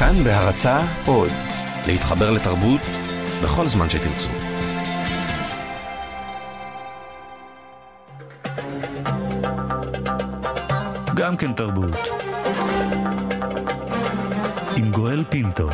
כאן בהרצאה עוד, להתחבר לתרבות בכל זמן שתרצו. גם כן תרבות עם גואל פינטו.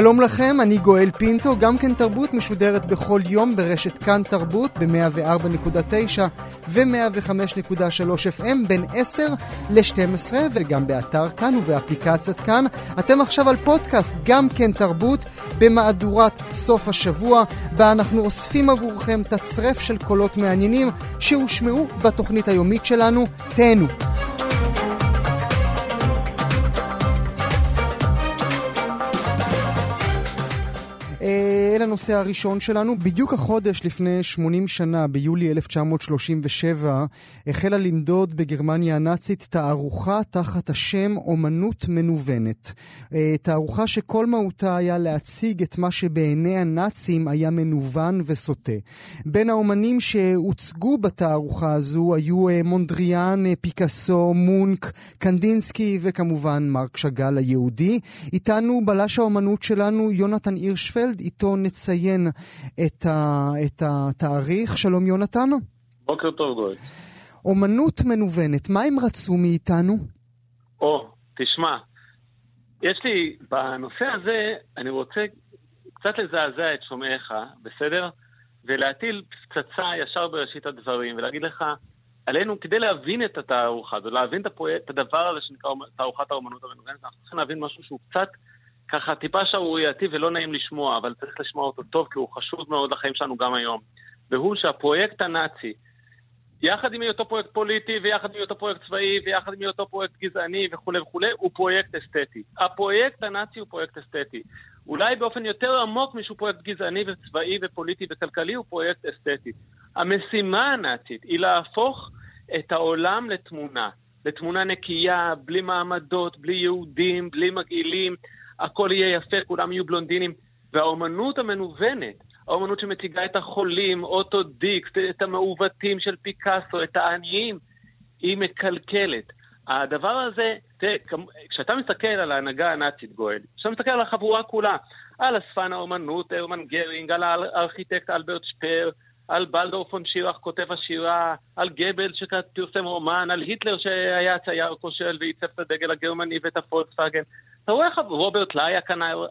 שלום לכם, אני גואל פינטו, גם כן תרבות משודרת בכל יום ברשת קן תרבות ב-104.9 ו-105.3 FM בין 10 ל-12 וגם באתר כאן ובאפליקציית כאן. אתם עכשיו על פודקאסט גם כן תרבות במעדורת סוף השבוע, בה אנחנו אוספים עבורכם תצרף של קולות מעניינים שהושמעו בתוכנית היומית שלנו. תהנו. הנושא הראשון שלנו, בדיוק החודש לפני 80 שנה, ביולי 1937, החלה לנדוד בגרמניה הנאצית תערוכה תחת השם אומנות מנוונת. תערוכה שכל מהותה היה להציג את מה שבעיני הנאצים היה מנוון וסוטה. בין האומנים שהוצגו בתערוכה הזו היו מונדריאן, פיקאסו, מונק, קנדינסקי וכמובן מרק שגל היהודי. איתנו בלש האומנות שלנו יונתן אירשפלד, איתו נציין את התאריך. שלום יונתן. בוקר טוב גואל. אומנות מנוונת, מה הם רצו מאיתנו? תשמע, יש לי בנושא הזה, אני רוצה קצת לזעזע את שומעיך, בסדר? ולהטיל פצצה ישר בראשית הדברים, ולהגיד לך, עלינו כדי להבין את התערוכה, ולהבין את הפרויקט, את הדבר הזה שנקרא תערוכת האומנות המנוונת, אנחנו צריכים להבין משהו שהוא קצת ככה טיפה שערורייתי ולא נעים לשמוע, אבל צריך לשמוע אותו טוב, כי הוא חשוב מאוד לחיים שלנו גם היום. והוא שהפרויקט הנאצי, יחד עם אותו פרויקט פוליטי, ויחד עם אותו פרויקט צבאי, ויחד עם אותו פרויקט גזעני וכו' וכו', הוא פרויקט אסתטי. הפרויקט הנאצי הוא פרויקט אסתטי. אולי באופן יותר עמוק משהו פרויקט גזעני וצבאי ופוליטי וכלכלי, הוא פרויקט אסתטי. המשימה הנאצית היא להפוך את העולם לתמונה נקייה, בלי מעמדות, בלי יהודים, בלי מגעילים. הכל יהיה יפה, כולם יהיו בלונדינים. והאומנות המנוונת, האומנות שמציגה את החולים, אוטו דיקס, את המעוותים של פיקאסו, את העניים, היא מקלקלת. הדבר הזה, כשאתה מסתכל על ההנהגה הנאצית גואל, כשאתה מסתכל על החבורה כולה, על אספן האומנות, הרמן גרינג, על הארכיטקט אלברט שפר, על בלדור פון שירח, כותב השירה, על גבל שפרסם רומן, על היטלר שהיה צייר כושל ועיצב את הדגל הגרמני ואת הפולקסווגן. אתה רואה רוברט לאי,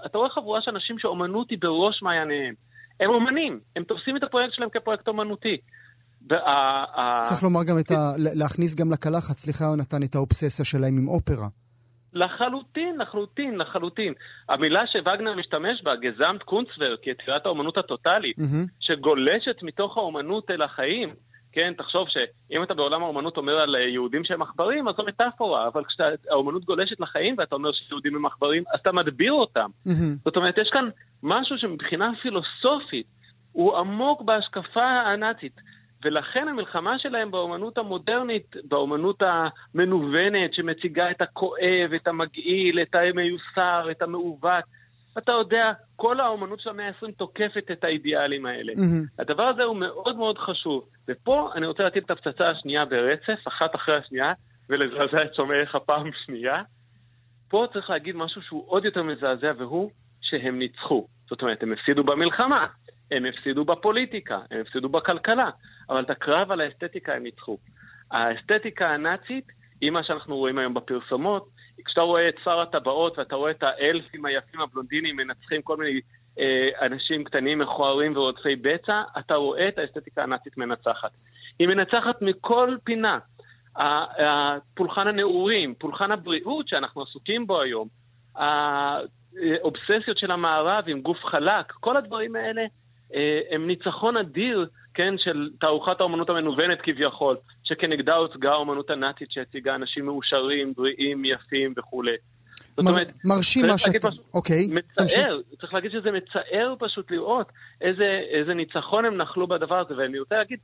אתה רואה חבורה שאנשים שאומנות היא בראש מעייניהם. הם אומנים, הם תופסים את הפרויקט שלהם כפרויקט אומנותי. צריך לומר גם להכניס גם לקלחת, סליחה נתן, את האובססיה שלהם עם אופרה. לחלוטין. המילה שווגנר משתמש בה, גזמת קונצוור, כי יצירת האומנות הטוטלית, שגולשת מתוך האומנות אל החיים, כן, תחשוב שאם אתה בעולם האומנות אומר על יהודים שהם מחברים, אז זו מטאפורה, אבל כשהאומנות גולשת לחיים, ואתה אומר שיהודים הם מחברים, אז אתה מדביר אותם. זאת אומרת, יש כאן משהו שמבחינה פילוסופית, הוא עמוק בהשקפה הנאצית, ולכן המלחמה שלהם באומנות המודרנית, באומנות המנוונת, שמציגה את הכואב, את המגעיל, את המיוסר, את המעוות, אתה יודע, כל האומנות של המאה ה-20 תוקפת את האידיאלים האלה. הדבר הזה הוא מאוד מאוד חשוב. ופה אני רוצה להטיל את הפצצה השנייה ברצף, אחת אחרי השנייה, ולזעזע את שומעיך פעם שנייה. פה צריך להגיד משהו שהוא עוד יותר מזעזע, והוא שהם ניצחו. זאת אומרת, הם הפסידו במלחמה. הם הפסידו בפוליטיקה, הם הפסידו בכלכלה, אבל את הקרב על האסתטיקה הם ניצחו. האסתטיקה הנאצית היא מה שאנחנו רואים היום בפרסומות. כשאתה רואה את שר הטבעות ואתה רואה את האלפים היפים הבלונדינים מנצחים כל מיני אנשים קטנים מכוערים ורוצחי בצע, אתה רואה את האסתטיקה הנאצית מנצחת. היא מנצחת מכל פינה. פולחן הנאורים, פולחן הבריאות שאנחנו עסוקים בו היום, האובססיות של המערב עם גוף חלק, כל הדברים האלה הם ניצחון אדיר, כן, של תערוכת האומנות המנוונת כביכול, שכנגדה הוצגה האומנות הנאצית שהציגה אנשים מאושרים, בריאים, יפים וכו'. זאת אומרת, מרשים מה שאתה... אוקיי. מצער, צריך להגיד שזה מצער פשוט לראות איזה ניצחון הם נחלו בדבר הזה, ואני רוצה להגיד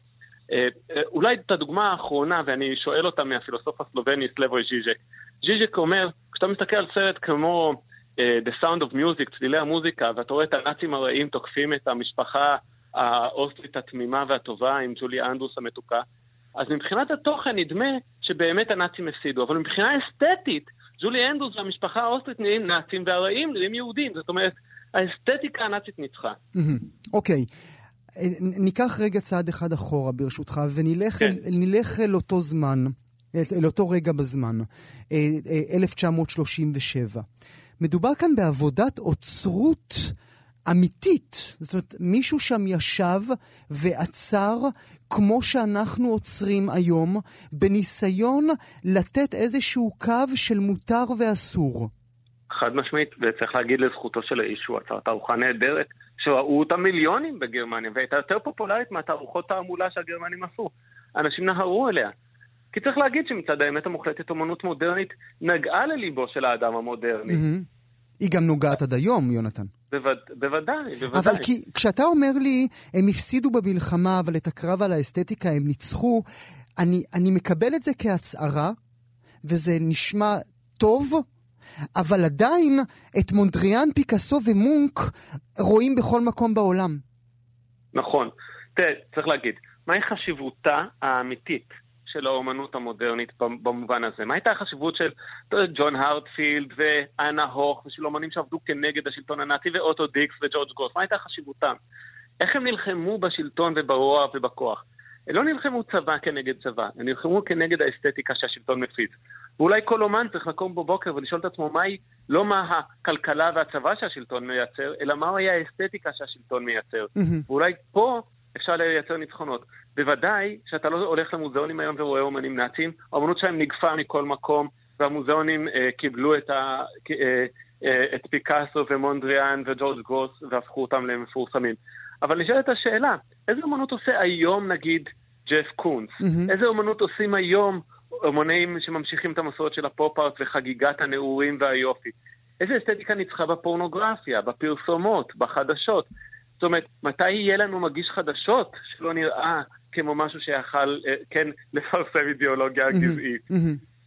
אולי את הדוגמה האחרונה, ואני שואל אותה מהפילוסוף הסלובני סלבוי ז'יז'ק. ז'יז'ק אומר, כשאתה מסתכל על סרט כמו The Sound of Music, צלילי המוזיקה, ואתה רואה את הנאצים הרעים תוקפים את המשפחה האוסטרית התמימה והטובה עם ג'ולי אנדרוס המתוקה, אז מבחינת התוכן נדמה שבאמת הנאצים הפסידו, אבל מבחינה אסתטית, ג'ולי אנדרוס והמשפחה האוסטרית נראים נאצים והרעים נראים יהודים, זאת אומרת, האסתטיקה הנאצית ניצחה. אוקיי. ניקח רגע צעד אחד אחורה ברשותך, ונלך אל אותו זמן, אל אותו רגע בזמן, 1937. מדובר כאן בעבודת עוצרות אמיתית, זאת אומרת, מישהו שם ישב ועצר כמו שאנחנו עוצרים היום, בניסיון לתת איזשהו קו של מותר ואסור. חד משמעית, וצריך להגיד לזכותו של האיש, הוא עצר תערוכה נהדרת, שראו אותה מיליונים בגרמניה, והייתה יותר פופולרית מהתערוכות תעמולה שהגרמנים עשו. אנשים נהרו אליה. כי צריך להגיד שמצד האמת המוחלטת אומנות מודרנית נגעה לליבו של האדם המודרני. היא גם נוגעת עד היום, יונתן. בוודאי. אבל כי כשאתה אומר לי, הם הפסידו במלחמה, אבל את הקרב על האסתטיקה הם ניצחו, אני מקבל את זה כהצערה, וזה נשמע טוב, אבל עדיין את מונדריאן, פיקאסו ומונק רואים בכל מקום בעולם. נכון. צריך להגיד, מהי חשיבותה האמיתית של האומנות המודרנית במובן הזה? מה הייתה החשיבות של ג'ון הארטפילד ואנה הוך ושל אומנים שעבדו כנגד השלטון הנאצי ואוטו דיקס וג'ורג' גרוס? מה הייתה חשיבותם? איך הם נלחמו בשלטון וברוע ובכוח? הם לא נלחמו צבא כנגד צבא, הם נלחמו כנגד האסתטיקה שהשלטון מפיץ. ואולי כל אומן צריך לקום בבוקר ולשאול את עצמו מהי, לא מה הכלכלה והצבא שהשלטון מייצר, אלא מהי האסתטיקה שהשלטון מייצר. ואולי פה אפשר לייצר ניצחונות. בוודאי שאתה לא הולך למוזיאונים היום ורואה אומנים נאצים, האומנות שלהם נגפה מכל מקום, והמוזיאונים קיבלו את פיקאסו ומונדריאן וג'ורג' גרוס והפכו אותם למפורסמים. אבל נשאלת השאלה, איזה אומנות עושה היום נגיד ג'ף קונס? איזה אומנות עושים היום אומנים שממשיכים את המסורת של הפופ-ארט וחגיגת הנעורים והיופי? איזה אסתטיקה ניצחה בפורנוגרפיה, בפרסומות, בחדשות? זאת אומרת, מתי יהיה לנו מגיש חדשות שלא נראה כמו משהו שיכל, כן, לפרסם אידיאולוגיה גזעית?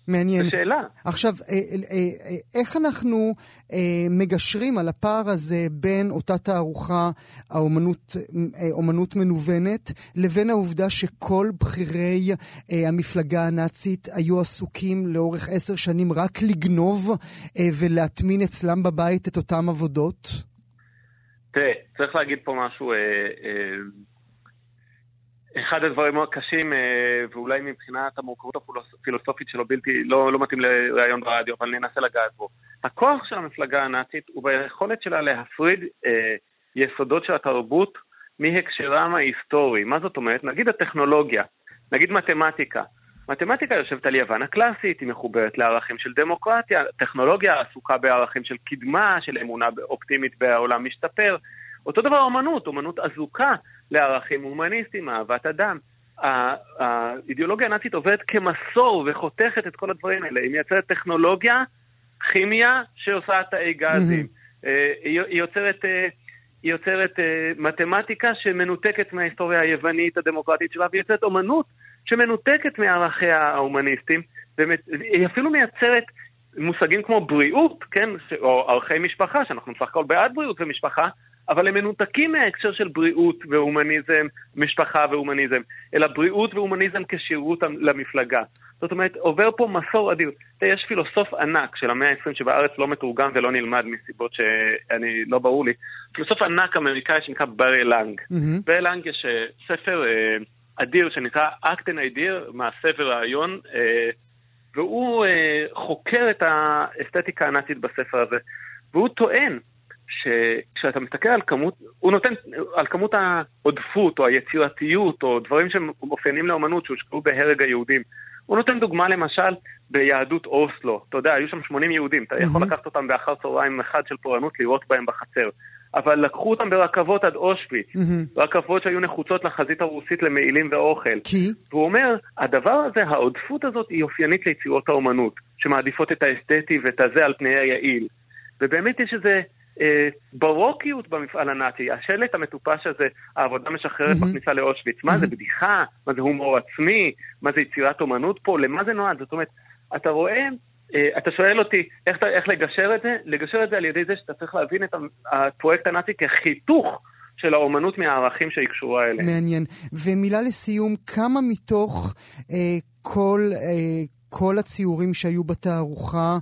מעניין. השאלה. עכשיו, איך אנחנו מגשרים על הפער הזה בין אותה תערוכה, האומנות מנוונת, לבין העובדה שכל בחירי המפלגה הנאצית היו עסוקים לאורך 10 שנים רק לגנוב ולהטמין אצלם בבית את אותם עבודות? תראה, צריך להגיד פה משהו... אחד הדברים הקשים, ואולי מבחינת המורכבות הפילוסופית שלו בלתי, לא מתאים לראיון ברדיו, אבל ננסה לגעת בו. הכוח של המפלגה הנאצית הוא ביכולת שלה להפריד יסודות של התרבות מהקשרם ההיסטורי. מה זאת אומרת? נגיד הטכנולוגיה, נגיד מתמטיקה. מתמטיקה יושבת על יוון הקלאסית, היא מחוברת לערכים של דמוקרטיה, טכנולוגיה עסוקה בערכים של קדמה, של אמונה אופטימית בעולם משתפר. אותו דבר אומנות, אומנות עזוקה לערכים הומניסטיים, אהבת אדם. האידיאולוגיה הנאצית עובדת כמסור וחותכת את כל הדברים האלה. היא מייצרת טכנולוגיה, כימיה שעושה תאי גזים. היא יוצרת מתמטיקה שמנותקת מההיסטוריה היוונית הדמוקרטית שלה, והיא יוצרת אומנות שמנותקת מערכיה ההומניסטיים, והיא אפילו מייצרת מושגים כמו בריאות, כן? או ערכי משפחה, שאנחנו נצטרך כל בעד בריאות ומשפחה, אבל הם מנותקים מההקשר של בריאות והומניזם, משפחה והומניזם, אלא בריאות והומניזם כשירות למפלגה. זאת אומרת, עובר פה מסור אדיר. יש פילוסוף ענק של המאה ה-20 שבארץ לא מתורגם ולא נלמד מסיבות שאני לא ברור לי. פילוסוף ענק אמריקאי שנקרא ברי לנג. ברי לנג יש ספר אדיר שנקרא Act and Idea, מהספר רעיון, והוא חוקר את האסתטיקה הנאצית בספר הזה, והוא טוען, שכשאתה מסתכל על כמות, הוא נותן על כמות העודפות או היצירתיות או דברים שמאופיינים לאומנות שהושקעו בהרג היהודים. הוא נותן דוגמה למשל ביהדות אוסלו. אתה יודע, היו שם 80 יהודים, אתה יכול לקחת אותם באחר צהריים אחד של פורענות לראות בהם בחצר. אבל לקחו אותם ברכבות עד אושוויץ, רכבות שהיו נחוצות לחזית הרוסית למעילים ואוכל. והוא אומר, הדבר הזה, העודפות הזאת היא אופיינית ליצירות האומנות, שמעדיפות את האסתטי ואת הזה על פני היעיל. ובאמת יש איזה ברוקיות במפעל הנאצי. השלט המטופש הזה, העבודה משחררת בכניסה לאושוויץ. מה זה בדיחה? מה זה הומור עצמי? מה זה יצירת אומנות פה? למה זה נועד? זאת אומרת, אתה רואה, אתה שואל אותי, איך לגשר את זה? לגשר את זה על ידי זה שאתה צריך להבין את הפרויקט הנאצי כחיתוך של האומנות מהערכים שהיא קשורה אליהם. מעניין. ומילה לסיום, כמה מתוך כל הציורים שהיו בתערוכה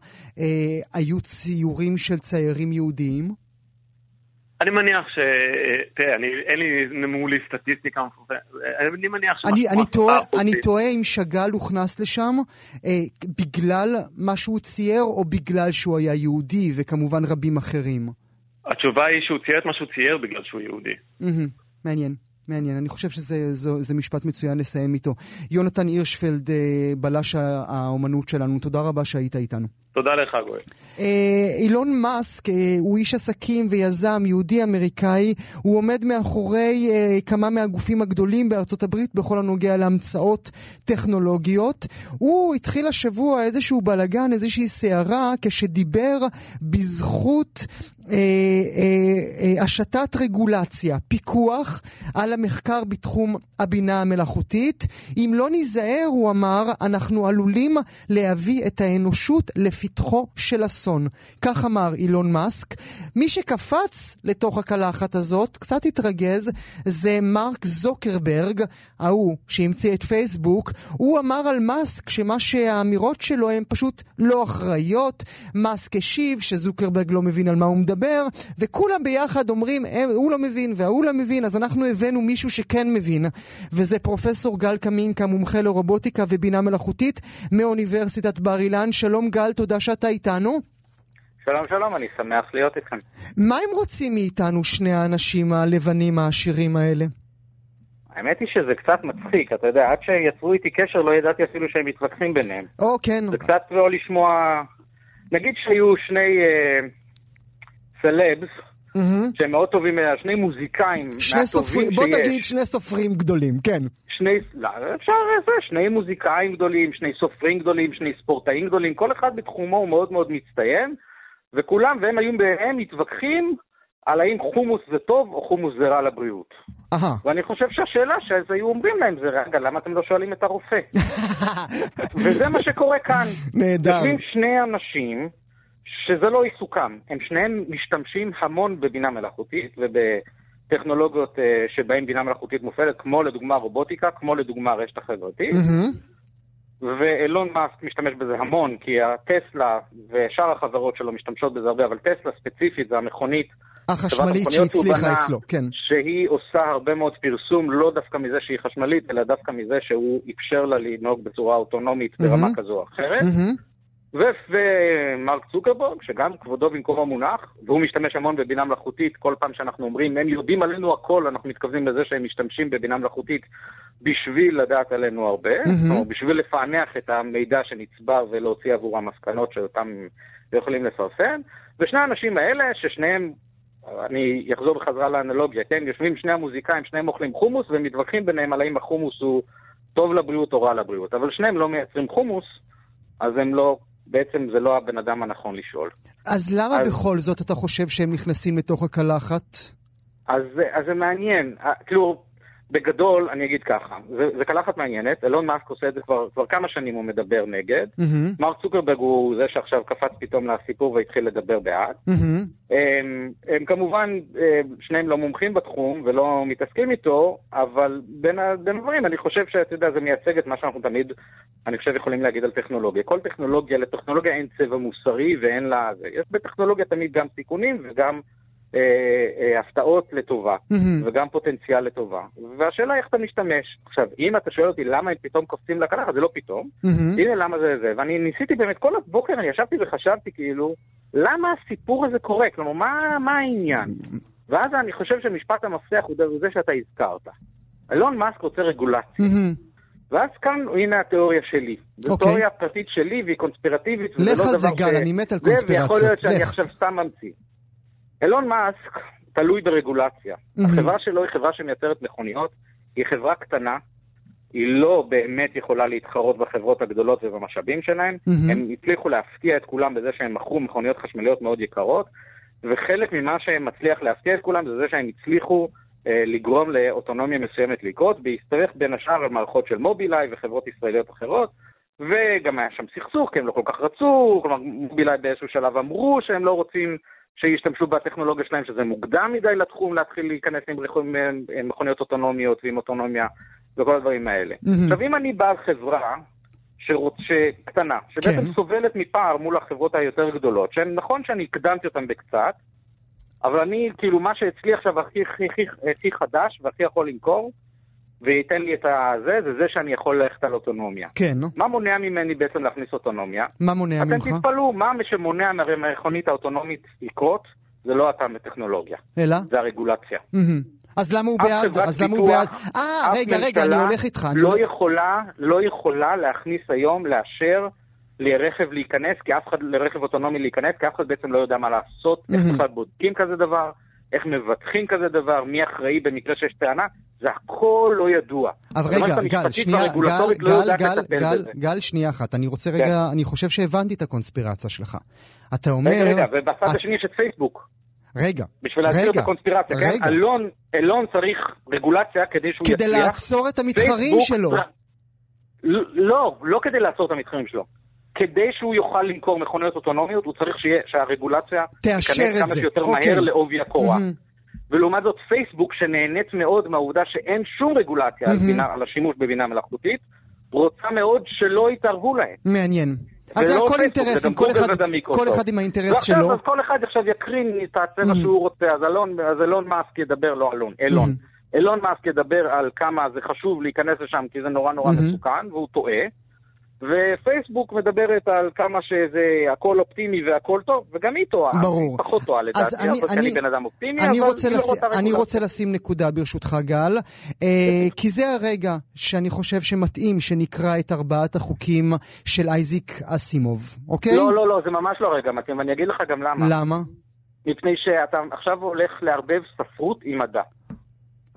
היו ציורים של ציירים יהודיים? אני מניח ש... תראה, אין לי מולי סטטיסטיקה. אני מניח ש... אני טועה אם שגל הוכנס לשם בגלל מה שהוא צייר או בגלל שהוא היה יהודי, וכמובן רבים אחרים. התשובה היא שהוא צייר את מה שהוא צייר בגלל שהוא יהודי. מעניין. מעניין, אני חושב שזה משפט מצוין לסיים איתו. יונתן אירשפלד, בלש האומנות שלנו, תודה רבה שהיית איתנו. תודה לך, גואל. אילון מאסק הוא איש עסקים ויזם יהודי-אמריקאי. הוא עומד מאחורי כמה מהגופים הגדולים בארצות הברית בכל הנוגע להמצאות טכנולוגיות. הוא התחיל השבוע איזשהו בלגן, איזושהי סערה, כשדיבר בזכות השתת רגולציה, פיקוח על המחקר בתחום הבינה המלאכותית. אם לא ניזהר, הוא אמר, אנחנו עלולים להביא את האנושות לפתחו של אסון. כך אמר אילון מאסק. מי שקפץ לתוך הקלחת הזאת, קצת התרגז, זה מרק צוקרברג, ההוא שהמציא את פייסבוק. הוא אמר על מאסק שמה שהאמירות שלו הן פשוט לא אחראיות. מאסק השיב שזוקרברג לא מבין על מה הוא מדבר, וכולם ביחד אומרים, הוא לא מבין והוא לא מבין, אז אנחנו הבאנו מישהו שכן מבין, וזה פרופסור גל קמינקה, מומחה לרובוטיקה ובינה מלאכותית מאוניברסיטת בר אילן. שלום גל, תודה שאתה איתנו. שלום שלום, אני שמח להיות איתכם. מה הם רוצים מאיתנו שני האנשים הלבנים העשירים האלה? האמת היא שזה קצת מצחיק, אתה יודע, עד שיצרו איתי קשר לא ידעתי אפילו שהם מתווכחים ביניהם. כן. זה קצת לא לשמוע, נגיד שהיו שני סלבס, שהם מאוד טובים, שני מוזיקאים, שני סופרים, בוא תגיד שני סופרים גדולים, כן. שני מוזיקאים גדולים, שני סופרים גדולים, שני ספורטאים גדולים, כל אחד בתחומו הוא מאוד מאוד מצטיין, וכולם, והם היו בהם מתווכחים על האם חומוס זה טוב או חומוס זה רע לבריאות. ואני חושב שהשאלה שאז היו אומרים להם זה, רגע, למה אתם לא שואלים את הרופא? וזה מה שקורה כאן. נהדר. נפגשים שני אנשים שזה לא עיסוקם, הם שניהם משתמשים המון בבינה מלאכותית ובטכנולוגיות שבהן בינה מלאכותית מופעלת, כמו לדוגמה רובוטיקה, כמו לדוגמה רשת החברתית, ואילון מאסק משתמש בזה המון, כי הטסלה ושאר החברות שלו משתמשות בזה הרבה, אבל טסלה ספציפית זה המכונית החשמלית שהצליחה אצלו, כן. שהיא עושה הרבה מאוד פרסום, לא דווקא מזה שהיא חשמלית, אלא דווקא מזה שהוא אפשר לה לנהוג בצורה אוטונומית ברמה כזו או אחרת. ומרק צוקרברג, שגם כבודו במקום המונח, והוא משתמש המון בבינה מלאכותית. כל פעם שאנחנו אומרים, הם יודעים עלינו הכל, אנחנו מתכוונים לזה שהם משתמשים בבינה מלאכותית בשביל לדעת עלינו הרבה, או בשביל לפענח את המידע שנצבר ולהוציא עבור המסקנות שאותם יכולים לפרסם. ושני האנשים האלה, ששניהם, אני אחזור בחזרה לאנלוגיה, כן? יושבים שני המוזיקאים, שניהם אוכלים חומוס, ומתווכחים ביניהם על האם החומוס הוא טוב לבריאות או רע לבריאות. אבל שניהם לא מייצרים חומוס, אז הם לא, בעצם זה לא הבן אדם הנכון לשאול. אז למה בכל זאת אתה חושב שהם נכנסים לתוך הקלחת? אז זה מעניין. כאילו, בגדול אני אגיד ככה, זה קלחת מעניינת. אילון מאסק עושה את זה כבר כמה שנים, הוא מדבר נגד. מארק צוקרברג הוא זה שעכשיו קפץ פתאום לסיפור והתחיל לדבר בעד. הם כמובן, שניהם לא מומחים בתחום ולא מתעסקים איתו, אבל בין הדברים, אני חושב שאתה יודע, זה מייצג את מה שאנחנו תמיד, אני חושב, יכולים להגיד על טכנולוגיה. כל טכנולוגיה, לטכנולוגיה אין צבע מוסרי ואין לה... יש בטכנולוגיה תמיד גם סיכונים וגם הפתעות לטובה, וגם פוטנציאל לטובה. והשאלה איך אתה משתמש. עכשיו, אם אתה שואל אותי למה הם פתאום קופצים לקלחת, זה לא פתאום. הנה למה זה זה. ואני ניסיתי באמת, כל הבוקר אני ישבתי וחשבתי כאילו, למה הסיפור הזה קורה? כלומר, מה העניין? ואז אני חושב שמשפט המפתח הוא זה שאתה הזכרת. אילון מאסק רוצה רגולציה. ואז כאן, הנה התיאוריה שלי. זו תיאוריה הפרטית שלי והיא קונספירטיבית. לך על זה גל, אני מת על קונספירציות. ויכול להיות שאני עכשיו סתם ממציא. אילון מאסק תלוי ברגולציה. החברה שלו היא חברה שמייצרת מכוניות, היא חברה קטנה, היא לא באמת יכולה להתחרות בחברות הגדולות ובמשאבים שלהם, הם הצליחו להפתיע את כולם בזה שהם מכרו מכוניות חשמליות מאוד יקרות, וחלק ממה שמצליח להפתיע את כולם זה זה שהם הצליחו לגרום לאוטונומיה מסוימת לקרות, בהסתרך בין השאר למערכות של מובילאיי וחברות ישראליות אחרות, וגם היה שם סכסוך, כי הם לא כל כך רצו, כלומר מובילאיי באיזשהו שלב אמרו שהם לא רוצים שישתמשו בטכנולוגיה שלהם, שזה מוקדם מדי לתחום, להתחיל להיכנס עם מכוניות אוטונומיות ועם אוטונומיה וכל הדברים האלה. עכשיו, אם אני בעל חברה קטנה, שבעצם סובלת מפער מול החברות היותר גדולות, נכון שאני הקדמתי אותן בקצת, אבל אני, כאילו, מה שאצלי עכשיו הכי חדש והכי יכול למכור, וייתן לי את זה, זה שאני יכול ללכת על אוטונומיה. כן. מה מונע ממני בעצם להכניס אוטונומיה? מה מונע ממך? אתם תתפלו, מה שמונע מהמכונית האוטונומית לקרות, זה לא אתה מטכנולוגיה. אלא? זה הרגולציה. אז למה הוא בעד? רגע, אני הולך איתך. לא יכולה להכניס היום, לאשר לרכב להיכנס, כי אף אחד לרכב אוטונומי להיכנס, כי אף אחד בעצם לא יודע מה לעשות, איך בכלל בודקים כזה דבר, איך מבטחים כזה דבר, מי אחראי במקרה שיש טענה, זה הכל לא ידוע. אבל רגע, גל, שנייה אחת, אני רוצה רגע, אני חושב שהבנתי את הקונספירציה שלך. אתה אומר... רגע, ובצד השני יש את פייסבוק. רגע, בשביל להציר את הקונספירציה, כן? אלון צריך רגולציה כדי שהוא יצליח. כדי לעצור את המתחרים שלו. לא כדי לעצור את המתחרים שלו. כדי שהוא יוכל למכור מכוניות אוטונומיות, הוא צריך שהרגולציה תיכנס כמה שיותר מהר לעובי הקורה. ולעומת זאת, פייסבוק, שנהנית מאוד מהעובדה שאין שום רגולציה על השימוש בבינה מלאכותית, רוצה מאוד שלא יתערבו להם. מעניין. אז זה הכל אינטרסים, כל אחד עם האינטרס שלו. אז כל אחד עכשיו יקרין את הצבע שהוא רוצה, אז אילון מאסק ידבר, לא אלון. אילון מאסק ידבר על כמה זה חשוב להיכנס לשם, כי זה נורא נורא מסוכן, והוא טועה. ופייסבוק מדברת על כמה שזה הכל אופטימי והכל טוב, וגם היא טועה. ברור. פחות טועה לדעתי, אבל אני בן אדם אופטימי. אני רוצה לשים נקודה ברשותך גל, כי זה הרגע שאני חושב שמתאים שנקרא את 4 החוקים של אייזיק אסימוב, אוקיי? לא, זה ממש לא רגע מתאים, ואני אגיד לך גם למה. למה? מפני שאתה עכשיו הולך לערבב ספרות עם מדע.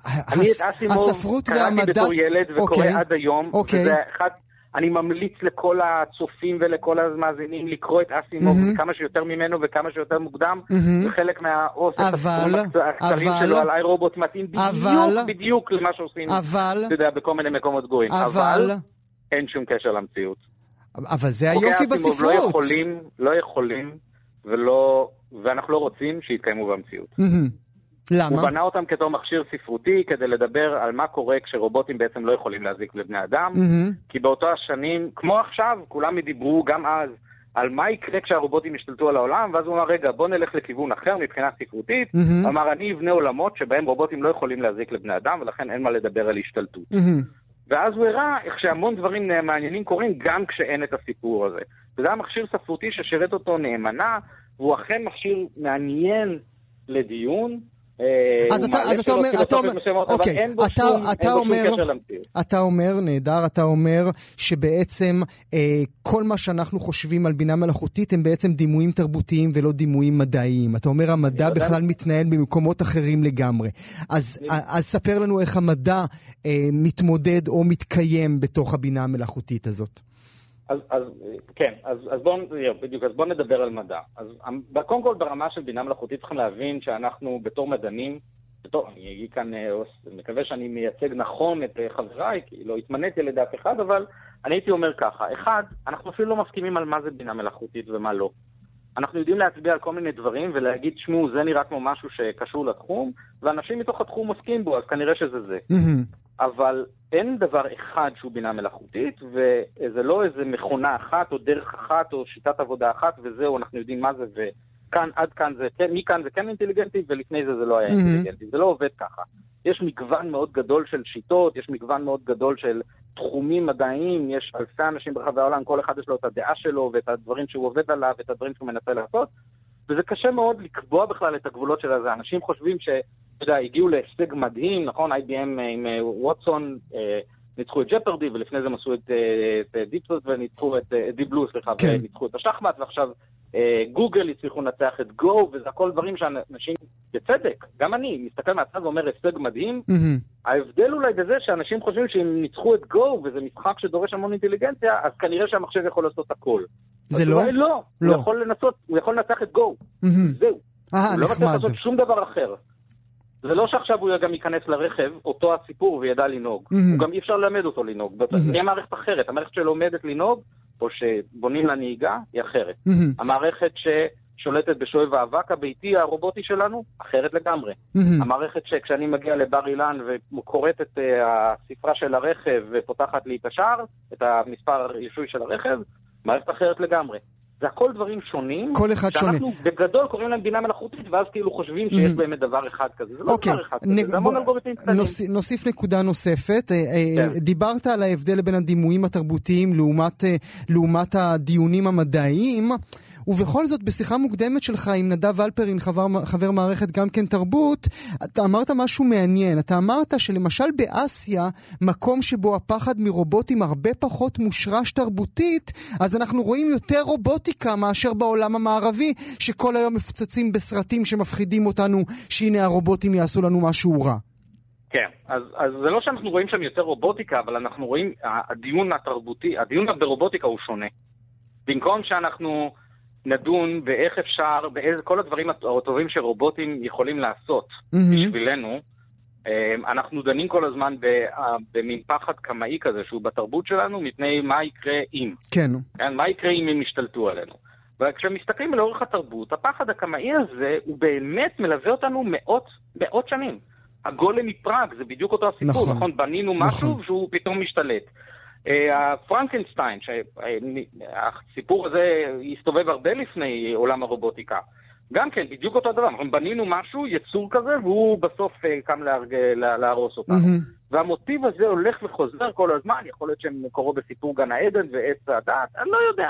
אני את אסימוב קראתי בתור ילד וקורא עד היום, וזה אחד... אני ממליץ לכל הצופים ולכל המאזינים לקרוא את אסימוב כמה שיותר ממנו וכמה שיותר מוקדם, וחלק מהאוסף הקצרים שלו על איי רובוט מתאים בדיוק למה שעושים, אתה יודע, בכל מיני מקומות גויים. אבל אין שום קשר למציאות. אבל זה היופי בספרות. לא יכולים ואנחנו לא רוצים שיתקיימו במציאות. למה? הוא בנה אותם כתור מכשיר ספרותי כדי לדבר על מה קורה כשרובוטים בעצם לא יכולים להזיק לבני אדם, כי באותו השנים, כמו עכשיו, כולם ידיברו גם אז על מה יקרה כשהרובוטים ישתלטו על העולם, ואז הוא אמר, רגע, בוא נלך לכיוון אחר מבחינה ספרותית, אמר, אני אבנה עולמות שבהם רובוטים לא יכולים להזיק לבני אדם, ולכן אין מה לדבר על השתלטות. ואז הוא הראה איך שהמון דברים מעניינים קורים גם כשאין את הסיפור הזה. וזה המכשיר ספרותי ששירת אותו נאמנה, והוא אכן מכשיר מעניין לדיון, אז אתה אומר, נהדר, אתה אומר שבעצם כל מה שאנחנו חושבים על בינה מלאכותית הם בעצם דימויים תרבותיים ולא דימויים מדעיים. אתה אומר המדע בכלל מתנהל במקומות אחרים לגמרי. אז ספר לנו איך המדע מתמודד או מתקיים בתוך הבינה המלאכותית הזאת. אז בואו נדבר על מדע. אז קודם כל ברמה של בינה מלאכותית צריכים להבין שאנחנו בתור מדענים, אני אגיד כאן, מקווה שאני מייצג נכון את חבריי, כי לא התמניתי לדעת אחד, אבל אני הייתי אומר ככה, אחד, אנחנו אפילו לא מסכימים על מה זה בינה מלאכותית ומה לא. אנחנו יודעים להצביע על כל מיני דברים ולהגיד, שמו, זה נראה כמו משהו שקשור לתחום, ואנשים מתוך התחום עוסקים בו, אז כנראה שזה זה. אבל אין דבר אחד שהוא בינה מלאכותית, וזה לא איזה מכונה אחת, או דרך אחת, או שיטת עבודה אחת, וזהו, אנחנו יודעים מה זה, וכאן, עד כאן זה, מכאן זה כן אינטליגנטי, ולפני זה זה לא היה אינטליגנטי. זה לא עובד ככה. יש מגוון מאוד גדול של שיטות, יש מגוון מאוד גדול של תחומים מדעיים, יש אלפי אנשים ברחבי העולם, כל אחד יש לו את הדעה שלו, ואת הדברים שהוא עובד עליו, ואת הדברים שהוא מנסה לעשות, וזה קשה מאוד לקבוע בכלל את הגבולות של זה. אנשים חושבים ש... הגיעו להישג מדהים, נכון? IBM עם ווטסון ניצחו את ג'פרדי, ולפני זה עשו את דיפלוס וניצחו את דיבלו, סליחה, וניצחו את השחמט, ועכשיו גוגל הצליחו לנצח את גו, וזה הכל דברים שאנשים, בצדק, גם אני, מסתכל מהצד ואומר הישג מדהים. ההבדל אולי בזה שאנשים חושבים שהם ניצחו את גו, וזה משחק שדורש המון אינטליגנציה, אז כנראה שהמחשב יכול לעשות הכל. זה לא? לא. הוא יכול לנסות, הוא יכול לנצח את גו. זהו. הוא לא מצליח לעשות שום דבר אחר. זה לא שעכשיו הוא גם ייכנס לרכב, אותו הסיפור, וידע לנהוג. הוא גם אי אפשר ללמד אותו לנהוג. תהיה מערכת אחרת. המערכת שלומדת לנהוג, או שבונים לנהיגה, היא אחרת. המערכת ששולטת בשואב האבק הביתי הרובוטי שלנו, אחרת לגמרי. המערכת שכשאני מגיע לבר אילן וקוראת את הספרה של הרכב ופותחת לי את השער, את המספר ישוי של הרכב, מערכת אחרת לגמרי. זה הכל דברים שונים, שאנחנו בגדול קוראים להם בינה מלאכותית, ואז כאילו חושבים שיש באמת דבר אחד כזה. זה לא דבר אחד כזה, זה המון אלגוריתמים קטנים. נוסיף נקודה נוספת. דיברת על ההבדל בין הדימויים התרבותיים לעומת הדיונים המדעיים, ובכל זאת, בשיחה מוקדמת שלך עם נדב אלפרין, חבר מערכת גם כן תרבות, אתה אמרת משהו מעניין. אתה אמרת שלמשל באסיה, מקום שבו הפחד מרובוטים הרבה פחות מושרש תרבותית, אז אנחנו רואים יותר רובוטיקה מאשר בעולם המערבי, שכל היום מפוצצים בסרטים שמפחידים אותנו, שהנה הרובוטים יעשו לנו משהו רע. כן, אז זה לא שאנחנו רואים שם יותר רובוטיקה, אבל אנחנו רואים, הדיון התרבותי, הדיון ברובוטיקה הוא שונה. במקום שאנחנו נדון ואיך אפשר, כל הדברים הטובים שרובוטים יכולים לעשות בשבילנו, אנחנו דנים כל הזמן במין פחד קמאי כזה, שהוא בתרבות שלנו, מפני מה יקרה אם. כן. מה יקרה אם הם ישתלטו עלינו. וכשמסתכלים לאורך התרבות, הפחד הקמאי הזה הוא באמת מלווה אותנו מאות שנים. הגולם מפראג, זה בדיוק אותו הסיפור, נכון? נכון? בנינו משהו שהוא פתאום משתלט. הפרנקנשטיין, שהסיפור הזה הסתובב הרבה לפני עולם הרובוטיקה, גם כן בדיוק אותו דבר, אנחנו בנינו משהו, יצור כזה, והוא בסוף קם להרוס אותנו. והמוטיב הזה הולך וחוזר כל הזמן, יכול להיות שהם קוראו בסיפור גן העדן ועץ הדעת, אני לא יודע,